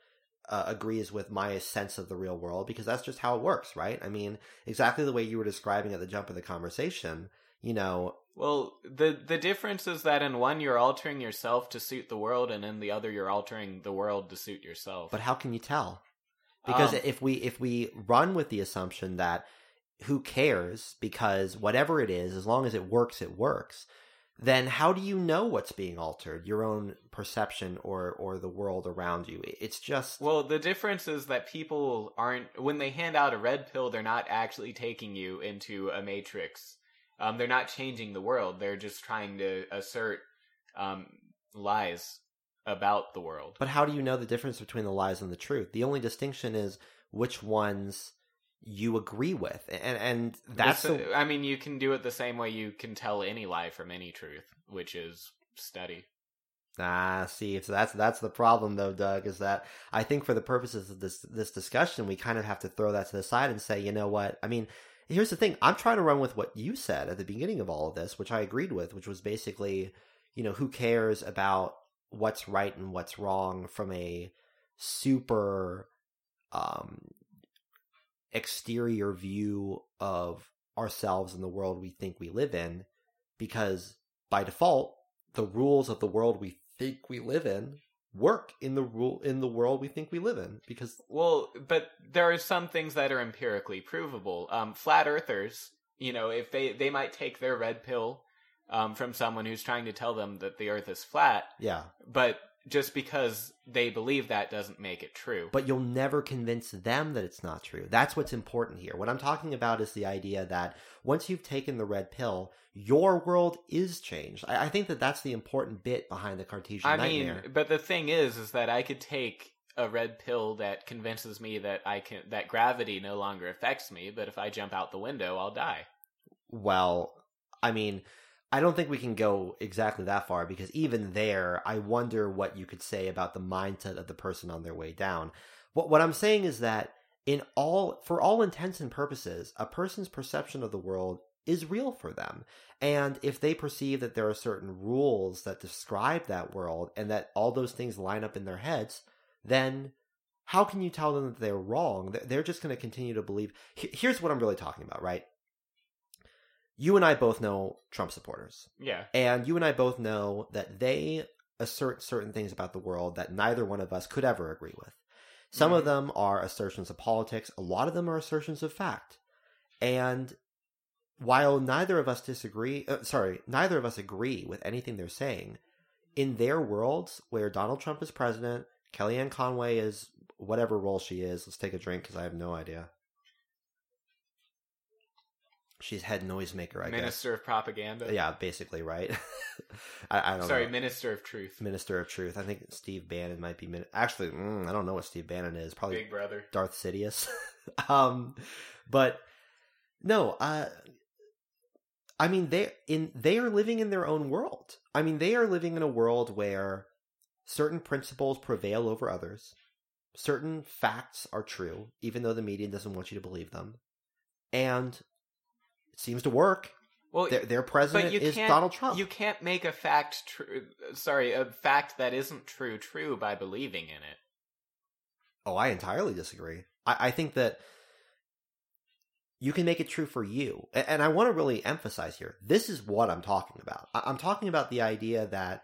agrees with my sense of the real world, because that's just how it works, right? I mean, exactly the way you were describing at the jump of the conversation, you know. Well, the difference is that in one, you're altering yourself to suit the world, and in the other, you're altering the world to suit yourself. But how can you tell? Because if we run with the assumption that who cares, because whatever it is, as long as it works, then how do you know what's being altered? Your own perception or the world around you? It's just... Well, the difference is that people aren't... When they hand out a red pill, they're not actually taking you into a matrix. They're not changing the world. They're just trying to assert lies about the world. But how do you know the difference between the lies and the truth? The only distinction is which ones you agree with, and that's... I mean, you can do it the same way you can tell any lie from any truth, which is study. See, so that's the problem, though, Doug, is that I think for the purposes of this discussion, we kind of have to throw that to the side and say, you know what, I mean, here's the thing, I'm trying to run with what you said at the beginning of all of this, which I agreed with, which was basically, you know, who cares about what's right and what's wrong from a super... exterior view of ourselves and the world we think we live in, because by default the rules of the world we think we live in work in the world we think we live in, because but there are some things that are empirically provable. Flat earthers, you know, if they might take their red pill from someone who's trying to tell them that the earth is flat, but just because they believe that doesn't make it true. But you'll never convince them that it's not true. That's what's important here. What I'm talking about is the idea that once you've taken the red pill, your world is changed. I think that that's the important bit behind the Cartesian nightmare. I mean, but the thing is that I could take a red pill that convinces me that gravity no longer affects me, but if I jump out the window, I'll die. Well, I mean... I don't think we can go exactly that far, because even there, I wonder what you could say about the mindset of the person on their way down. What I'm saying is that for all intents and purposes, a person's perception of the world is real for them. And if they perceive that there are certain rules that describe that world and that all those things line up in their heads, then how can you tell them that they're wrong? They're just going to continue to believe. Here's what I'm really talking about, right? You and I both know Trump supporters. Yeah. And you and I both know that they assert certain things about the world that neither one of us could ever agree with. Some of them are assertions of politics. A lot of them are assertions of fact. And while neither of us agree with anything they're saying, in their worlds where Donald Trump is president, Kellyanne Conway is whatever role she is. Let's take a drink because I have no idea. She's head noisemaker, I guess. Minister of propaganda? Yeah, basically, right? I don't know. Minister of truth. Minister of truth. I think Steve Bannon might be... I don't know what Steve Bannon is. Probably Big Brother. Darth Sidious. But, no, I mean, they are living in their own world. I mean, they are living in a world where certain principles prevail over others. Certain facts are true, even though the media doesn't want you to believe them. And... it seems to work. Well, their president is Donald Trump. You can't make a fact that isn't true by believing in it. Oh, I entirely disagree. I think that you can make it true for you. And I want to really emphasize here, this is what I'm talking about. I'm talking about the idea that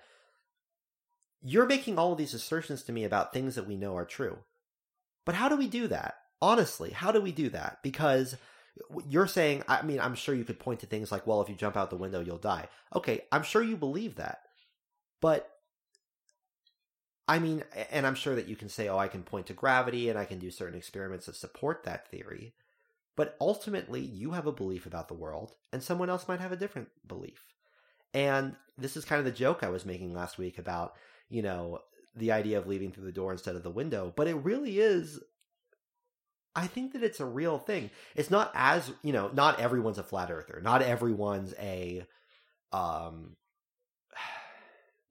you're making all of these assertions to me about things that we know are true. But how do we do that? Honestly, how do we do that? Because... you're saying, I mean, I'm sure you could point to things like, well, if you jump out the window, you'll die. Okay, I'm sure you believe that. But, I mean, and I'm sure that you can say, oh, I can point to gravity and I can do certain experiments that support that theory. But ultimately, you have a belief about the world and someone else might have a different belief. And this is kind of the joke I was making last week about, you know, the idea of leaving through the door instead of the window. But it really is... I think that it's a real thing. It's not as, you know, not everyone's a flat earther. Not everyone's a,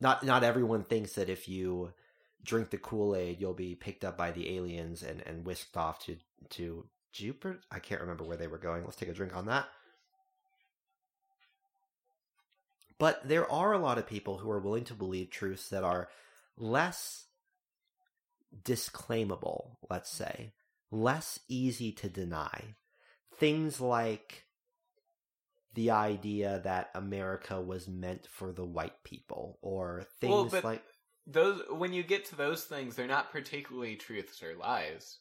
not everyone thinks that if you drink the Kool-Aid, you'll be picked up by the aliens and whisked off to Jupiter. I can't remember where they were going. Let's take a drink on that. But there are a lot of people who are willing to believe truths that are less disclaimable, let's say. Less easy to deny. Things like the idea that America was meant for the white people, or things like those. When you get to those things, they're not particularly truths or lies.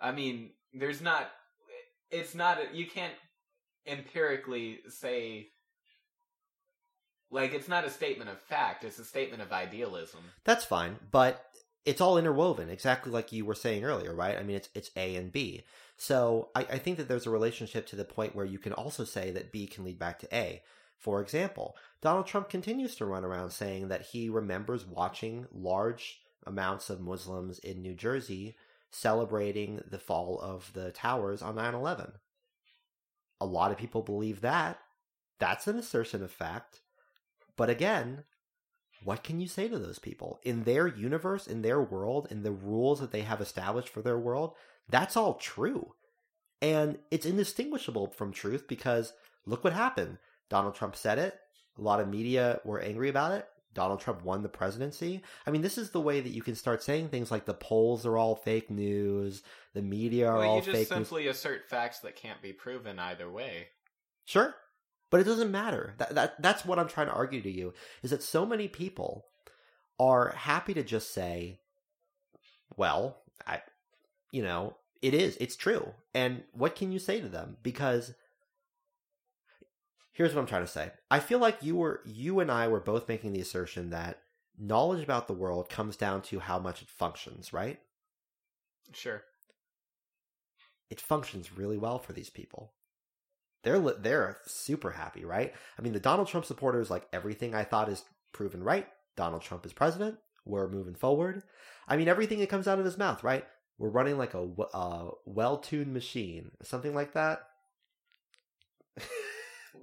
I mean, there's not. It's not. You can't empirically say. Like, it's not a statement of fact. It's a statement of idealism. That's fine, but. It's all interwoven, exactly like you were saying earlier, right? I mean, it's A and B. So I think that there's a relationship to the point where you can also say that B can lead back to A. For example, Donald Trump continues to run around saying that he remembers watching large amounts of Muslims in New Jersey celebrating the fall of the towers on 9/11. A lot of people believe that. That's an assertion of fact. But again... what can you say to those people? In their universe, in their world, in the rules that they have established for their world, that's all true. And it's indistinguishable from truth because look what happened. Donald Trump said it. A lot of media were angry about it. Donald Trump won the presidency. I mean, this is the way that you can start saying things like the polls are all fake news, the media are all fake news. You just simply assert facts that can't be proven either way. Sure. But it doesn't matter. That's what I'm trying to argue to you, is that so many people are happy to just say, well, it's true. And what can you say to them? Because here's what I'm trying to say. I feel like you and I were both making the assertion that knowledge about the world comes down to how much it functions, right? Sure. It functions really well for these people. They're super happy, right? I mean, the Donald Trump supporters, like, everything I thought is proven right. Donald Trump is president. We're moving forward. I mean, everything that comes out of his mouth, right? We're running like a well-tuned machine. Something like that.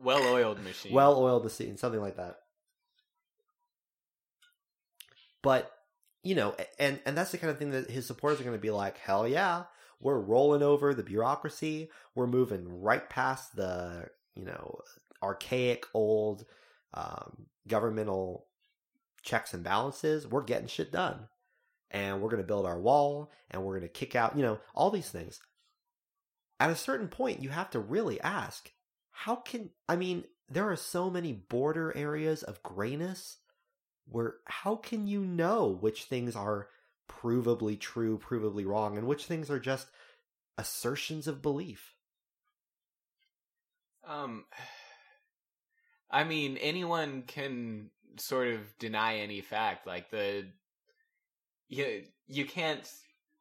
Well-oiled machine. Well-oiled machine. Something like that. But, you know, and that's the kind of thing that his supporters are going to be like, hell yeah. We're rolling over the bureaucracy. We're moving right past the, you know, archaic old governmental checks and balances. We're getting shit done. And we're going to build our wall and we're going to kick out, you know, all these things. At a certain point, you have to really ask, there are so many border areas of grayness where how can you know which things are provably true, provably wrong, and which things are just assertions of belief? I mean, anyone can sort of deny any fact. Like, you can't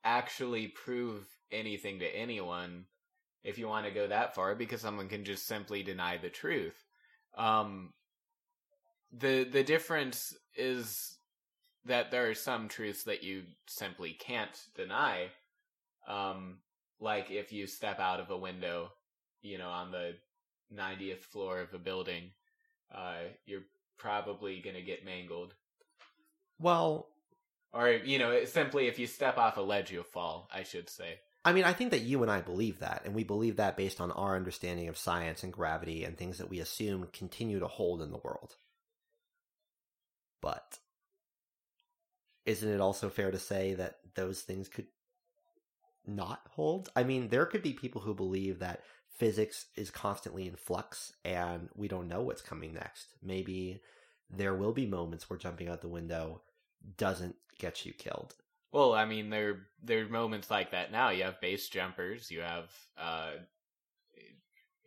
actually prove anything to anyone if you want to go that far, because someone can just simply deny the truth. The difference is that there are some truths that you simply can't deny. Like if you step out of a window, you know, on the 90th floor of a building, you're probably going to get mangled. Well, or, you know, simply if you step off a ledge, you'll fall, I should say. I mean, I think that you and I believe that, and we believe that based on our understanding of science and gravity and things that we assume continue to hold in the world. But isn't it also fair to say that those things could not hold? I mean, there could be people who believe that physics is constantly in flux and we don't know what's coming next. Maybe there will be moments where jumping out the window doesn't get you killed. Well, I mean, there are moments like that now. You have base jumpers. You have,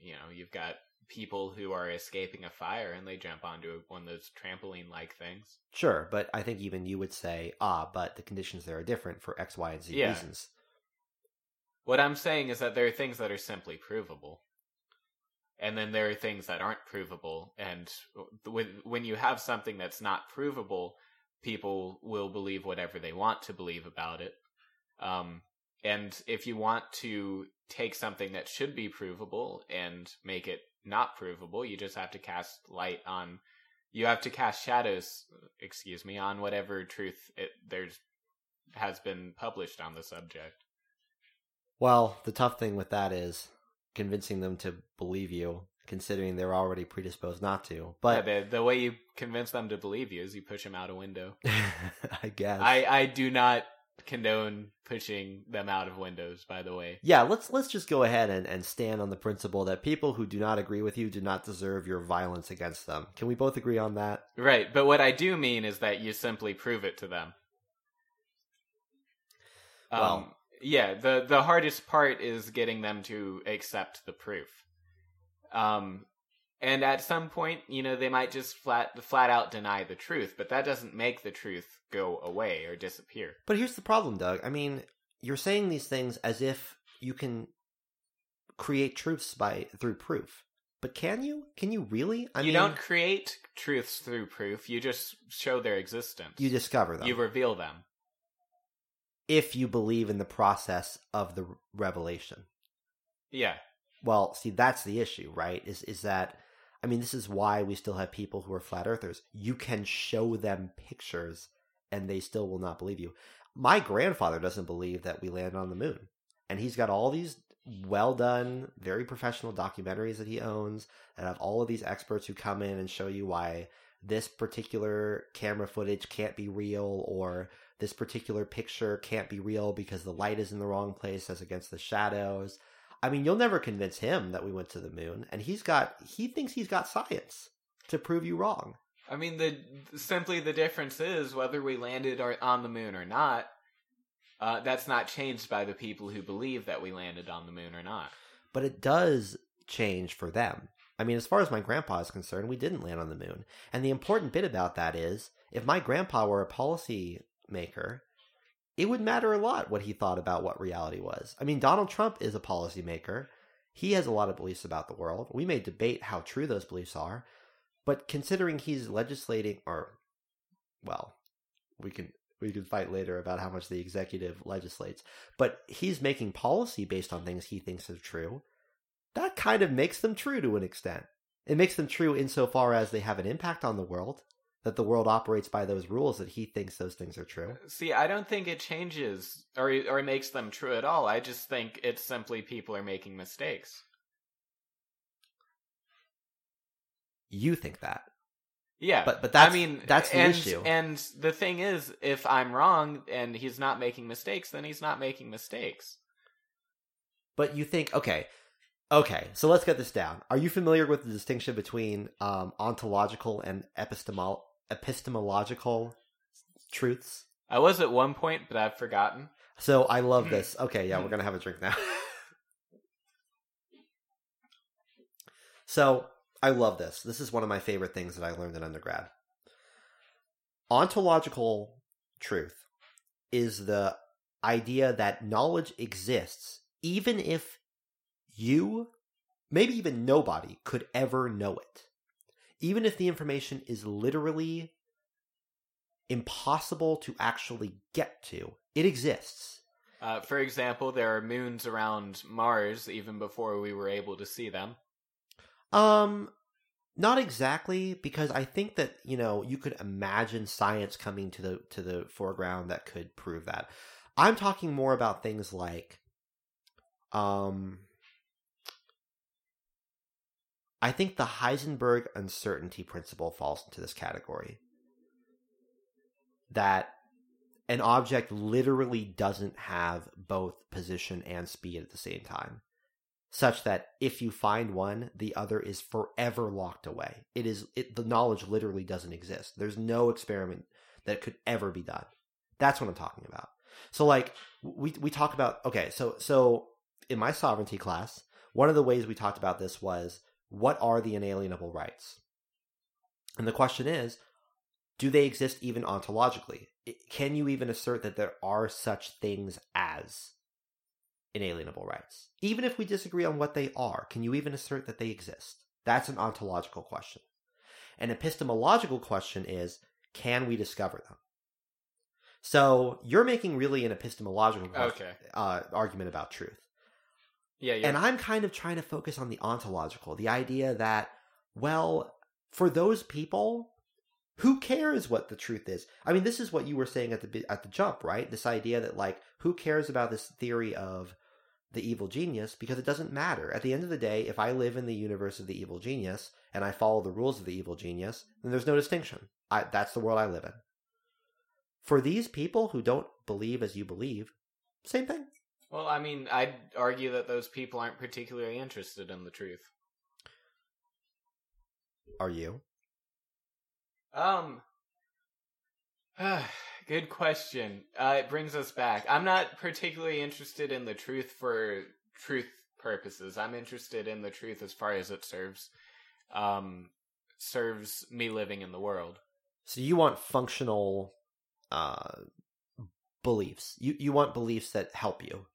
you know, you've got people who are escaping a fire and they jump onto one of those trampoline-like things. Sure, but I think even you would say, but the conditions there are different for X, Y, and Z reasons. What I'm saying is that there are things that are simply provable. And then there are things that aren't provable. And when you have something that's not provable, people will believe whatever they want to believe about it. And if you want to take something that should be provable and make it not provable, you just have to cast shadows, on whatever truth has been published on the subject. Well, the tough thing with that is convincing them to believe you, considering they're already predisposed not to. But yeah, the way you convince them to believe you is you push them out a window. I guess. I do not condone pushing them out of windows, by the way. Yeah, let's just go ahead and stand on the principle that people who do not agree with you do not deserve your violence against them. Can we both agree on that? Right, but what I do mean is that you simply prove it to them. Yeah, the hardest part is getting them to accept the proof. And at some point, you know, they might just flat out deny the truth, but that doesn't make the truth go away or disappear. But here's the problem, Doug. I mean, you're saying these things as if you can create truths through proof. But can you? Can you really? You don't create truths through proof. You just show their existence. You discover them. You reveal them. If you believe in the process of the revelation. Yeah. Well, see, that's the issue, right? Is that, I mean, this is why we still have people who are flat earthers. You can show them pictures and they still will not believe you. My grandfather doesn't believe that we landed on the moon. And he's got all these well done, very professional documentaries that he owns and have all of these experts who come in and show you why this particular camera footage can't be real, or this particular picture can't be real because the light is in the wrong place as against the shadows. I mean, you'll never convince him that we went to the moon, and he thinks he's got science to prove you wrong. I mean, the difference is whether we landed on the moon or not, that's not changed by the people who believe that we landed on the moon or not. But it does change for them. I mean, as far as my grandpa is concerned, we didn't land on the moon. And the important bit about that is, if my grandpa were a policy maker, it would matter a lot what he thought about what reality was. I mean, Donald Trump is a policymaker. He has a lot of beliefs about the world. We may debate how true those beliefs are, but considering he's legislating, we can fight later about how much the executive legislates, but he's making policy based on things he thinks are true. That kind of makes them true to an extent. It makes them true insofar as they have an impact on the world, that the world operates by those rules that he thinks those things are true. See, I don't think it changes or makes them true at all. I just think it's simply people are making mistakes. You think that? Yeah. But that's, I mean, that's the issue. And the thing is, if I'm wrong and he's not making mistakes, then he's not making mistakes. But you think, okay, so let's get this down. Are you familiar with the distinction between ontological and epistemological truths? I was at one point, but I've forgotten. So I love this. Okay, yeah, we're going to have a drink now. So I love this. This is one of my favorite things that I learned in undergrad. Ontological truth is the idea that knowledge exists, even if you, maybe even nobody, could ever know it. Even if the information is literally impossible to actually get to, it exists. For example, there are moons around Mars even before we were able to see them. Not exactly, because I think that, you know, you could imagine science coming to the foreground that could prove that. I'm talking more about things like, I think the Heisenberg uncertainty principle falls into this category. That an object literally doesn't have both position and speed at the same time, such that if you find one, the other is forever locked away. The knowledge literally doesn't exist. There's no experiment that could ever be done. That's what I'm talking about. So like we talk about, okay, so in my sovereignty class, one of the ways we talked about this was, what are the inalienable rights? And the question is, do they exist even ontologically? Can you even assert that there are such things as inalienable rights? Even if we disagree on what they are, can you even assert that they exist? That's an ontological question. An epistemological question is, can we discover them? So you're making really an epistemological argument about truth. Yeah, and I'm kind of trying to focus on the ontological, the idea that, well, for those people, who cares what the truth is? I mean, this is what you were saying at the jump, right? This idea that, like, who cares about this theory of the evil genius, because it doesn't matter. At the end of the day, if I live in the universe of the evil genius and I follow the rules of the evil genius, then there's no distinction. That's the world I live in. For these people who don't believe as you believe, same thing. Well, I mean, I'd argue that those people aren't particularly interested in the truth. Are you? Good question. It brings us back. I'm not particularly interested in the truth for truth purposes. I'm interested in the truth as far as it serves me living in the world. So you want functional, beliefs. You want beliefs that help you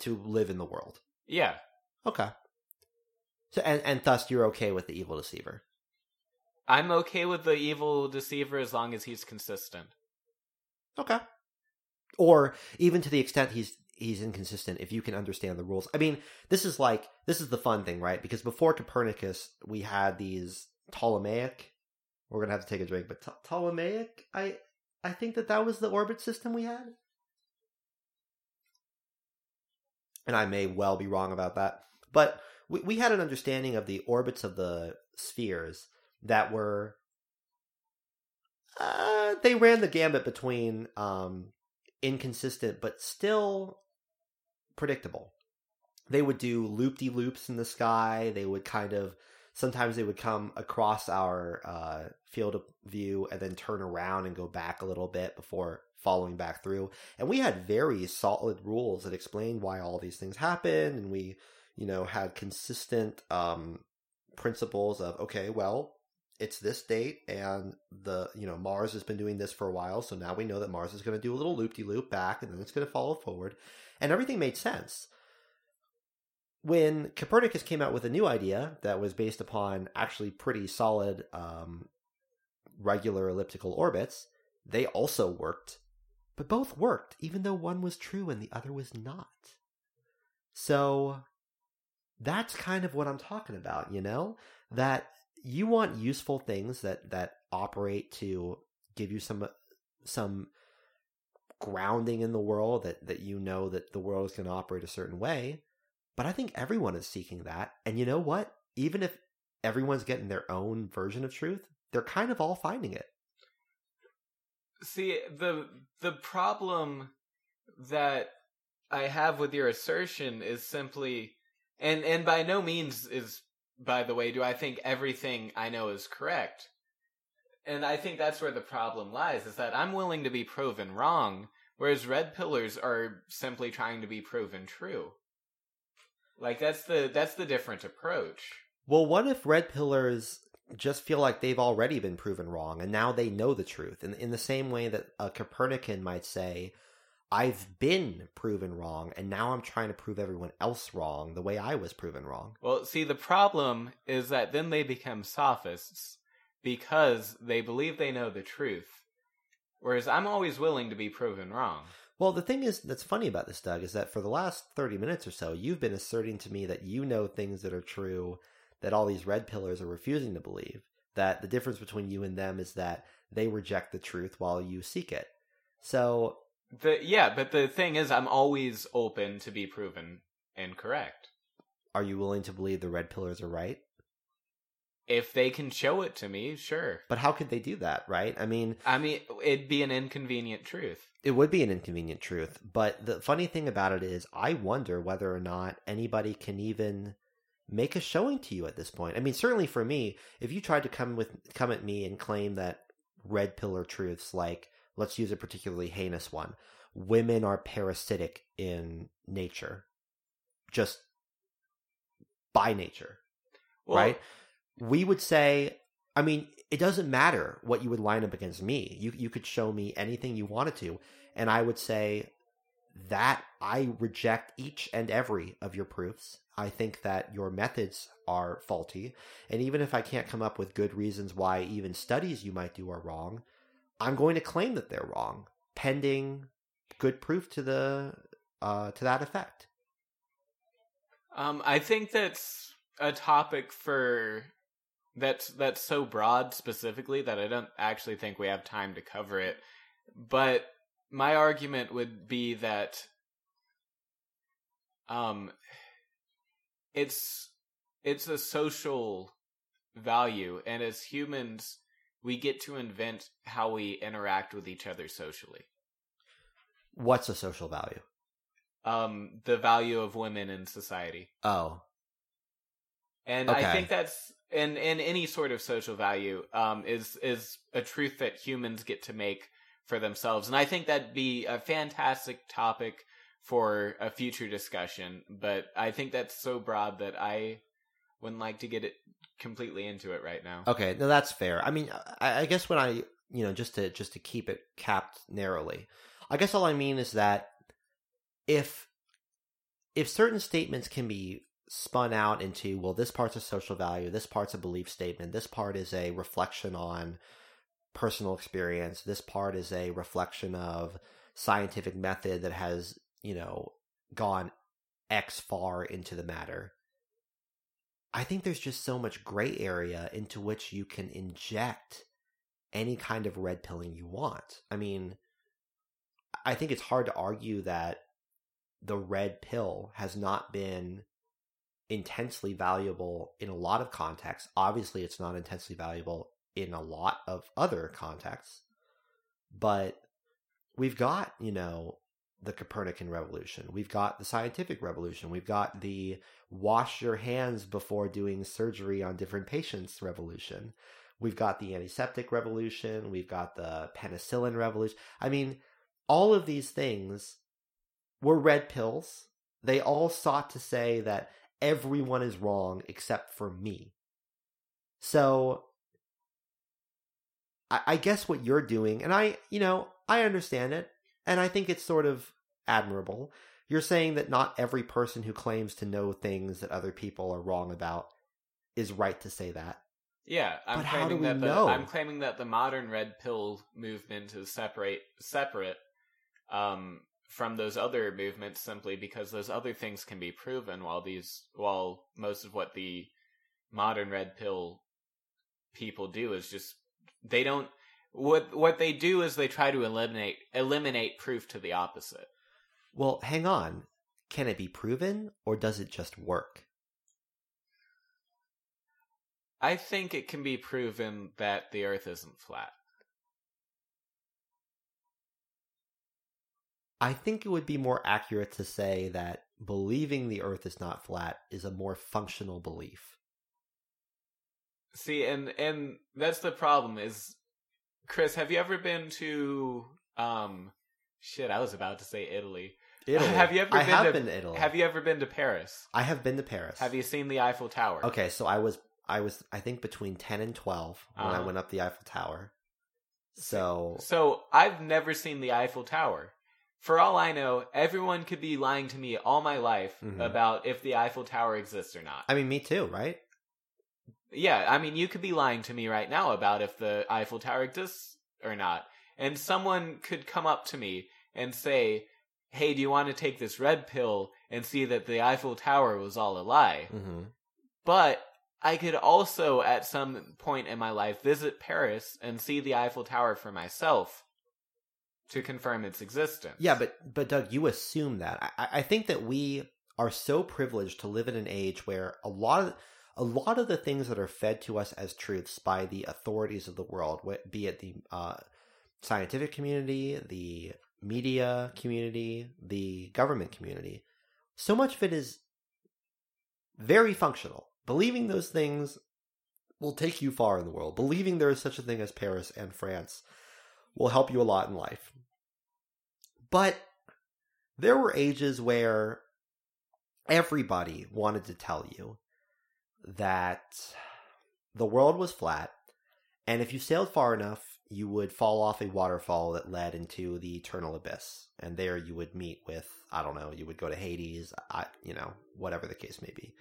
to live in the world. Yeah. Okay. So and thus you're okay with the evil deceiver. I'm okay with the evil deceiver as long as he's consistent. Okay. Or even to the extent he's inconsistent, if you can understand the rules. I mean, this is the fun thing, right? Because before Copernicus, we had these Ptolemaic. We're gonna have to take a drink, but Ptolemaic. I think that was the orbit system we had. And I may well be wrong about that. But we had an understanding of the orbits of the spheres that were... they ran the gambit between inconsistent but still predictable. They would do loop-de-loops in the sky. They would kind of... Sometimes they would come across our field of view and then turn around and go back a little bit before following back through. And we had very solid rules that explained why all these things happened. And we, you know, had consistent principles of, okay, well, it's this date and the, you know, Mars has been doing this for a while. So now we know that Mars is going to do a little loop-de-loop back and then it's going to follow forward. And everything made sense. When Copernicus came out with a new idea that was based upon actually pretty solid regular elliptical orbits, they also worked. But both worked, even though one was true and the other was not. So that's kind of what I'm talking about, you know? That you want useful things that operate to give you some grounding in the world, that you know that the world is going to operate a certain way. But I think everyone is seeking that. And you know what? Even if everyone's getting their own version of truth, they're kind of all finding it. See, the problem that I have with your assertion is simply, and by no means is, by the way, do I think everything I know is correct. And I think that's where the problem lies, is that I'm willing to be proven wrong, whereas red pillars are simply trying to be proven true. Like, that's the different approach. Well, what if red pillars just feel like they've already been proven wrong, and now they know the truth? In the same way that a Copernican might say, I've been proven wrong, and now I'm trying to prove everyone else wrong the way I was proven wrong. Well, see, the problem is that then they become sophists because they believe they know the truth, whereas I'm always willing to be proven wrong. Well, the thing is that's funny about this, Doug, is that for the last 30 minutes or so, you've been asserting to me that you know things that are true that all these red pillars are refusing to believe, that the difference between you and them is that they reject the truth while you seek it. So... Yeah, but the thing is, I'm always open to be proven and correct. Are you willing to believe the red pillars are right? If they can show it to me, sure. But how could they do that, right? I mean, it'd be an inconvenient truth. It would be an inconvenient truth. But the funny thing about it is, I wonder whether or not anybody can even make a showing to you at this point. I mean, certainly for me, if you tried to come at me and claim that red pillar truths like, let's use a particularly heinous one. Women are parasitic in nature. Just by nature. Well, right? We would say, I mean, it doesn't matter what you would line up against me. You could show me anything you wanted to. And I would say that I reject each and every of your proofs. I think that your methods are faulty. And even if I can't come up with good reasons why even studies you might do are wrong, I'm going to claim that they're wrong, pending good proof to the to that effect. I think that's a topic for that's so broad specifically that I don't actually think we have time to cover it. But my argument would be that it's a social value, and as humans, we get to invent how we interact with each other socially. What's a social value? The value of women in society. Oh. And okay. I think that's, and any sort of social value is a truth that humans get to make for themselves. And I think that'd be a fantastic topic for a future discussion. But I think that's so broad that I wouldn't like to get it completely into it right now. Okay, no, that's fair. I mean, I guess when I, you know, just to keep it capped narrowly, I guess all I mean is that if certain statements can be spun out into, well, this part's a social value, this part's a belief statement, this part is a reflection on personal experience, this part is a reflection of scientific method that has, you know, gone X far into the matter. I think there's just so much gray area into which you can inject any kind of red pilling you want. I mean, I think it's hard to argue that the red pill has not been intensely valuable in a lot of contexts. Obviously, it's not intensely valuable in a lot of other contexts, but we've got, you know, the Copernican revolution. We've got the scientific revolution. We've got the wash your hands before doing surgery on different patients revolution. We've got the antiseptic revolution. We've got the penicillin revolution. I mean, all of these things were red pills. They all sought to say that everyone is wrong except for me. So I guess what you're doing, and I understand it, and I think it's sort of admirable. You're saying that not every person who claims to know things that other people are wrong about is right to say that. Yeah, I'm claiming that the modern red pill movement is separate from those other movements simply because those other things can be proven, while most of what the modern red pill people do is just they don't. What they do is they try to eliminate proof to the opposite. Well, hang on. Can it be proven, or does it just work? I think it can be proven that the Earth isn't flat. I think it would be more accurate to say that believing the Earth is not flat is a more functional belief. See, and that's the problem is... Chris, have you ever been to, I was about to say Italy. Italy. Have you ever been to Italy. Have you ever been to Paris? I have been to Paris. Have you seen the Eiffel Tower? Okay, so I was, I think between 10 and 12 when I went up the Eiffel Tower. So I've never seen the Eiffel Tower. for all I know, everyone could be lying to me all my life about if the Eiffel Tower exists or not. I mean, me too, right? Yeah, I mean, you could be lying to me right now about if the Eiffel Tower exists or not. And someone could come up to me and say, hey, do you want to take this red pill and see that the Eiffel Tower was all a lie? Mm-hmm. But I could also, at some point in my life, visit Paris and see the Eiffel Tower for myself to confirm its existence. Yeah, but Doug, you assume that. I think that we are so privileged to live in an age where a lot of the things that are fed to us as truths by the authorities of the world, be it the scientific community, the media community, the government community, so much of it is very functional. Believing those things will take you far in the world. Believing there is such a thing as Paris and France will help you a lot in life. But there were ages where everybody wanted to tell you that the world was flat, and if you sailed far enough, you would fall off a waterfall that led into the eternal abyss, and there you would meet with, I don't know, you would go to Hades, whatever the case may be.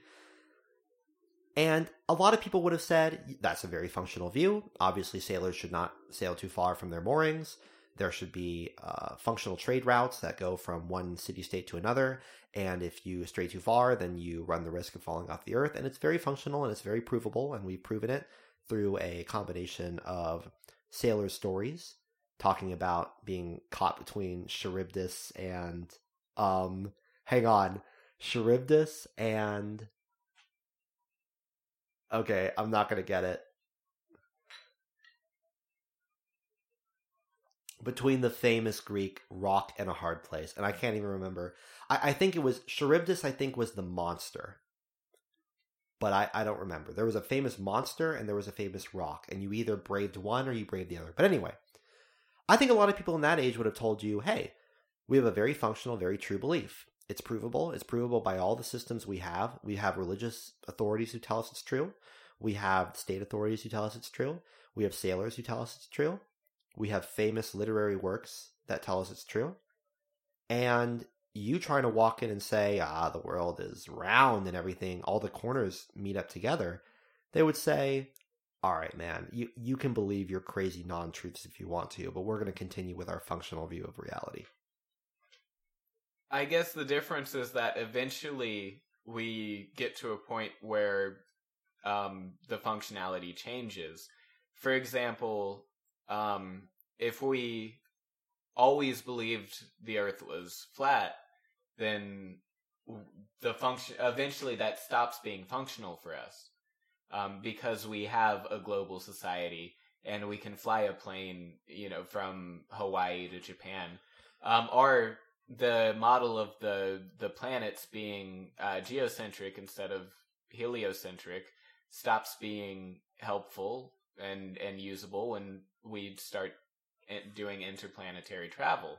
And a lot of people would have said, that's a very functional view. Obviously, sailors should not sail too far from their moorings. There should be functional trade routes that go from one city-state to another. And if you stray too far, then you run the risk of falling off the earth. And it's very functional and it's very provable. And we've proven it through a combination of sailors' stories, talking about being caught between Charybdis and... Charybdis and... Okay, I'm not going to get it. Between the famous Greek rock and a hard place. And I can't even remember. I think it was Charybdis, was the monster. But I don't remember. There was a famous monster and there was a famous rock. And you either braved one or you braved the other. But anyway, I think a lot of people in that age would have told you, hey, we have a very functional, very true belief. It's provable. It's provable by all the systems we have. We have religious authorities who tell us it's true. We have state authorities who tell us it's true. We have sailors who tell us it's true. We have famous literary works that tell us it's true. And you trying to walk in and say, the world is round and everything, all the corners meet up together, they would say, all right, man, you can believe your crazy non-truths if you want to, but we're going to continue with our functional view of reality. I guess the difference is that eventually we get to a point where the functionality changes. For example, if we always believed the Earth was flat, then the function eventually that stops being functional for us because we have a global society and we can fly a plane, from Hawaii to Japan, or the model of the planets being geocentric instead of heliocentric stops being helpful and usable when we start doing interplanetary travel.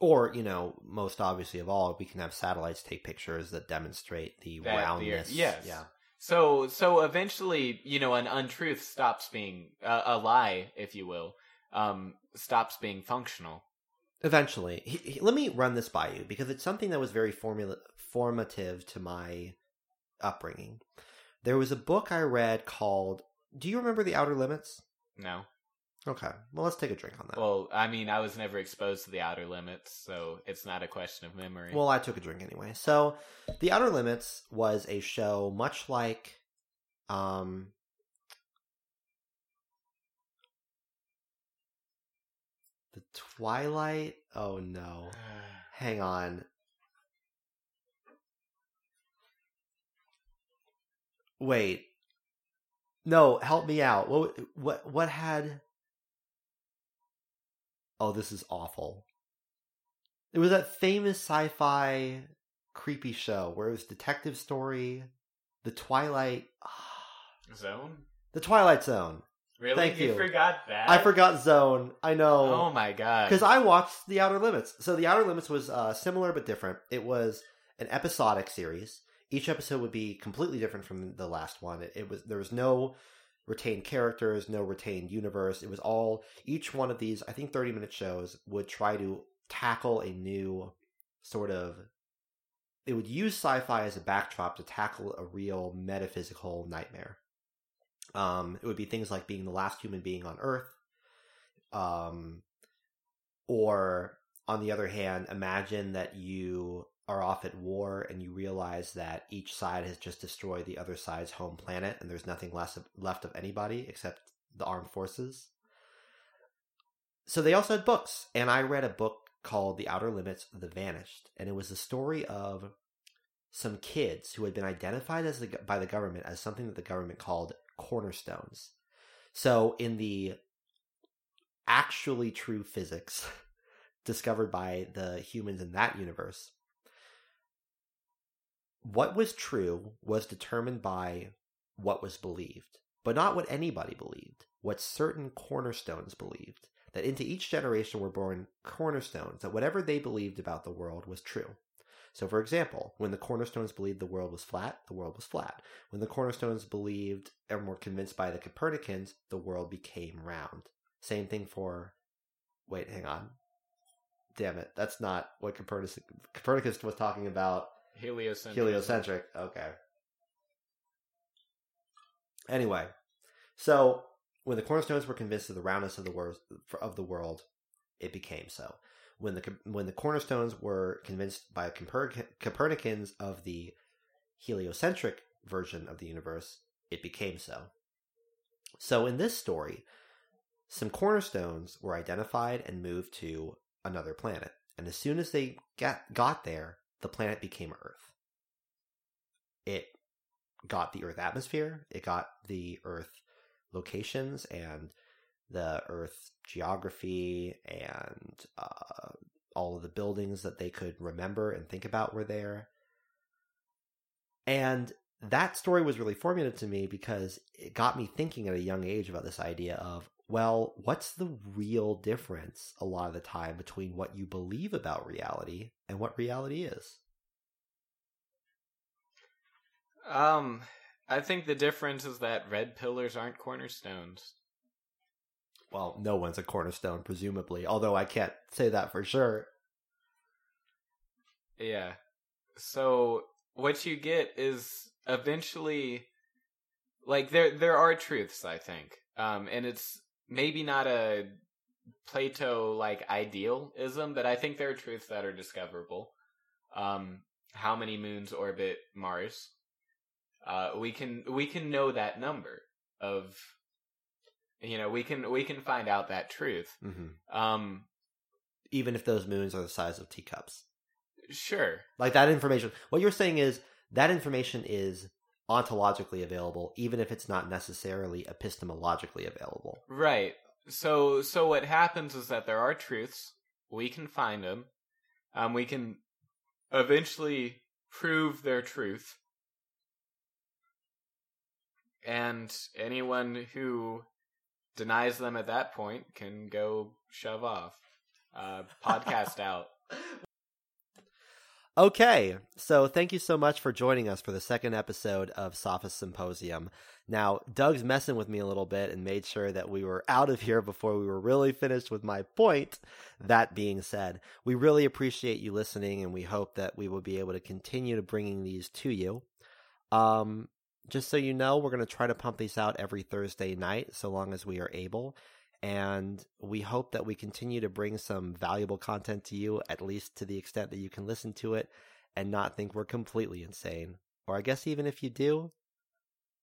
Or, most obviously of all, we can have satellites take pictures that demonstrate the roundness. Yes. Yeah. So eventually, an untruth stops being a lie, if you will, stops being functional. Eventually. Let me run this by you, because it's something that was very formative to my upbringing. There was a book I read called... Do you remember The Outer Limits? No. Okay. Well, let's take a drink on that. Well, I was never exposed to The Outer Limits, so it's not a question of memory. Well, I took a drink anyway. So, The Outer Limits was a show much like... The Twilight? Oh, no. Hang on. Wait. No, help me out. What had... Oh, this is awful. It was that famous sci-fi creepy show where it was detective story, The Twilight... Zone? The Twilight Zone. Really? Thank you. You forgot that? I forgot Zone. I know. Oh my god. Because I watched The Outer Limits. So The Outer Limits was similar but different. It was an episodic series. Each episode would be completely different from the last one. There was no retained characters, no retained universe. It was all, each one of these, I think 30-minute shows would try to tackle a new sort of, it would use sci-fi as a backdrop to tackle a real metaphysical nightmare. It would be things like being the last human being on Earth, or on the other hand, imagine that you are off at war and you realize that each side has just destroyed the other side's home planet and there's nothing left of anybody except the armed forces. So they also had books, and I read a book called The Outer Limits of the Vanished, and it was the story of some kids who had been identified as by the government as something that the government called cornerstones. So in the actually true physics discovered by the humans in that universe, what was true was determined by what was believed, but not what anybody believed, what certain cornerstones believed. That into each generation were born cornerstones, that whatever they believed about the world was true. So for example, when the cornerstones believed the world was flat, the world was flat. When the cornerstones believed and were convinced by the Copernicans, the world became round. Same thing for... Wait, hang on. Damn it, that's not what Copernicus was talking about. Heliocentric. Okay. Anyway, so... when the cornerstones were convinced of the roundness of the world, it became so. When the cornerstones were convinced by Copernicans of the heliocentric version of the universe, it became so. So in this story, some cornerstones were identified and moved to another planet. And as soon as they got there, the planet became Earth. It got the Earth atmosphere. It got the Earth locations and the Earth geography, and all of the buildings that they could remember and think about were there. And that story was really formative to me because it got me thinking at a young age about this idea of, well, what's the real difference a lot of the time between what you believe about reality and what reality is? I think the difference is that red pillars aren't cornerstones. Well, no one's a cornerstone, presumably, although I can't say that for sure. Yeah. So what you get is eventually, like, there are truths, I think. And it's maybe not a Plato, like, idealism, but I think there are truths that are discoverable. How many moons orbit Mars? We can know that number of, you know, we can find out that truth. Mm-hmm. Even if those moons are the size of teacups. Sure. Like that information. What you're saying is that information is ontologically available, even if it's not necessarily epistemologically available. Right. So what happens is that there are truths. We can find them. We can eventually prove their truth. And anyone who denies them at that point can go shove off. Podcast out. Okay, so thank you so much for joining us for the second episode of Sophist Symposium. Now, Doug's messing with me a little bit and made sure that we were out of here before we were really finished with my point. That being said, we really appreciate you listening, and we hope that we will be able to continue to bringing these to you. Just so you know, we're going to try to pump these out every Thursday night, so long as we are able. And we hope that we continue to bring some valuable content to you, at least to the extent that you can listen to it and not think we're completely insane. Or I guess even if you do,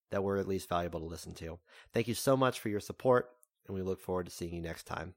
that we're at least valuable to listen to. Thank you so much for your support, and we look forward to seeing you next time.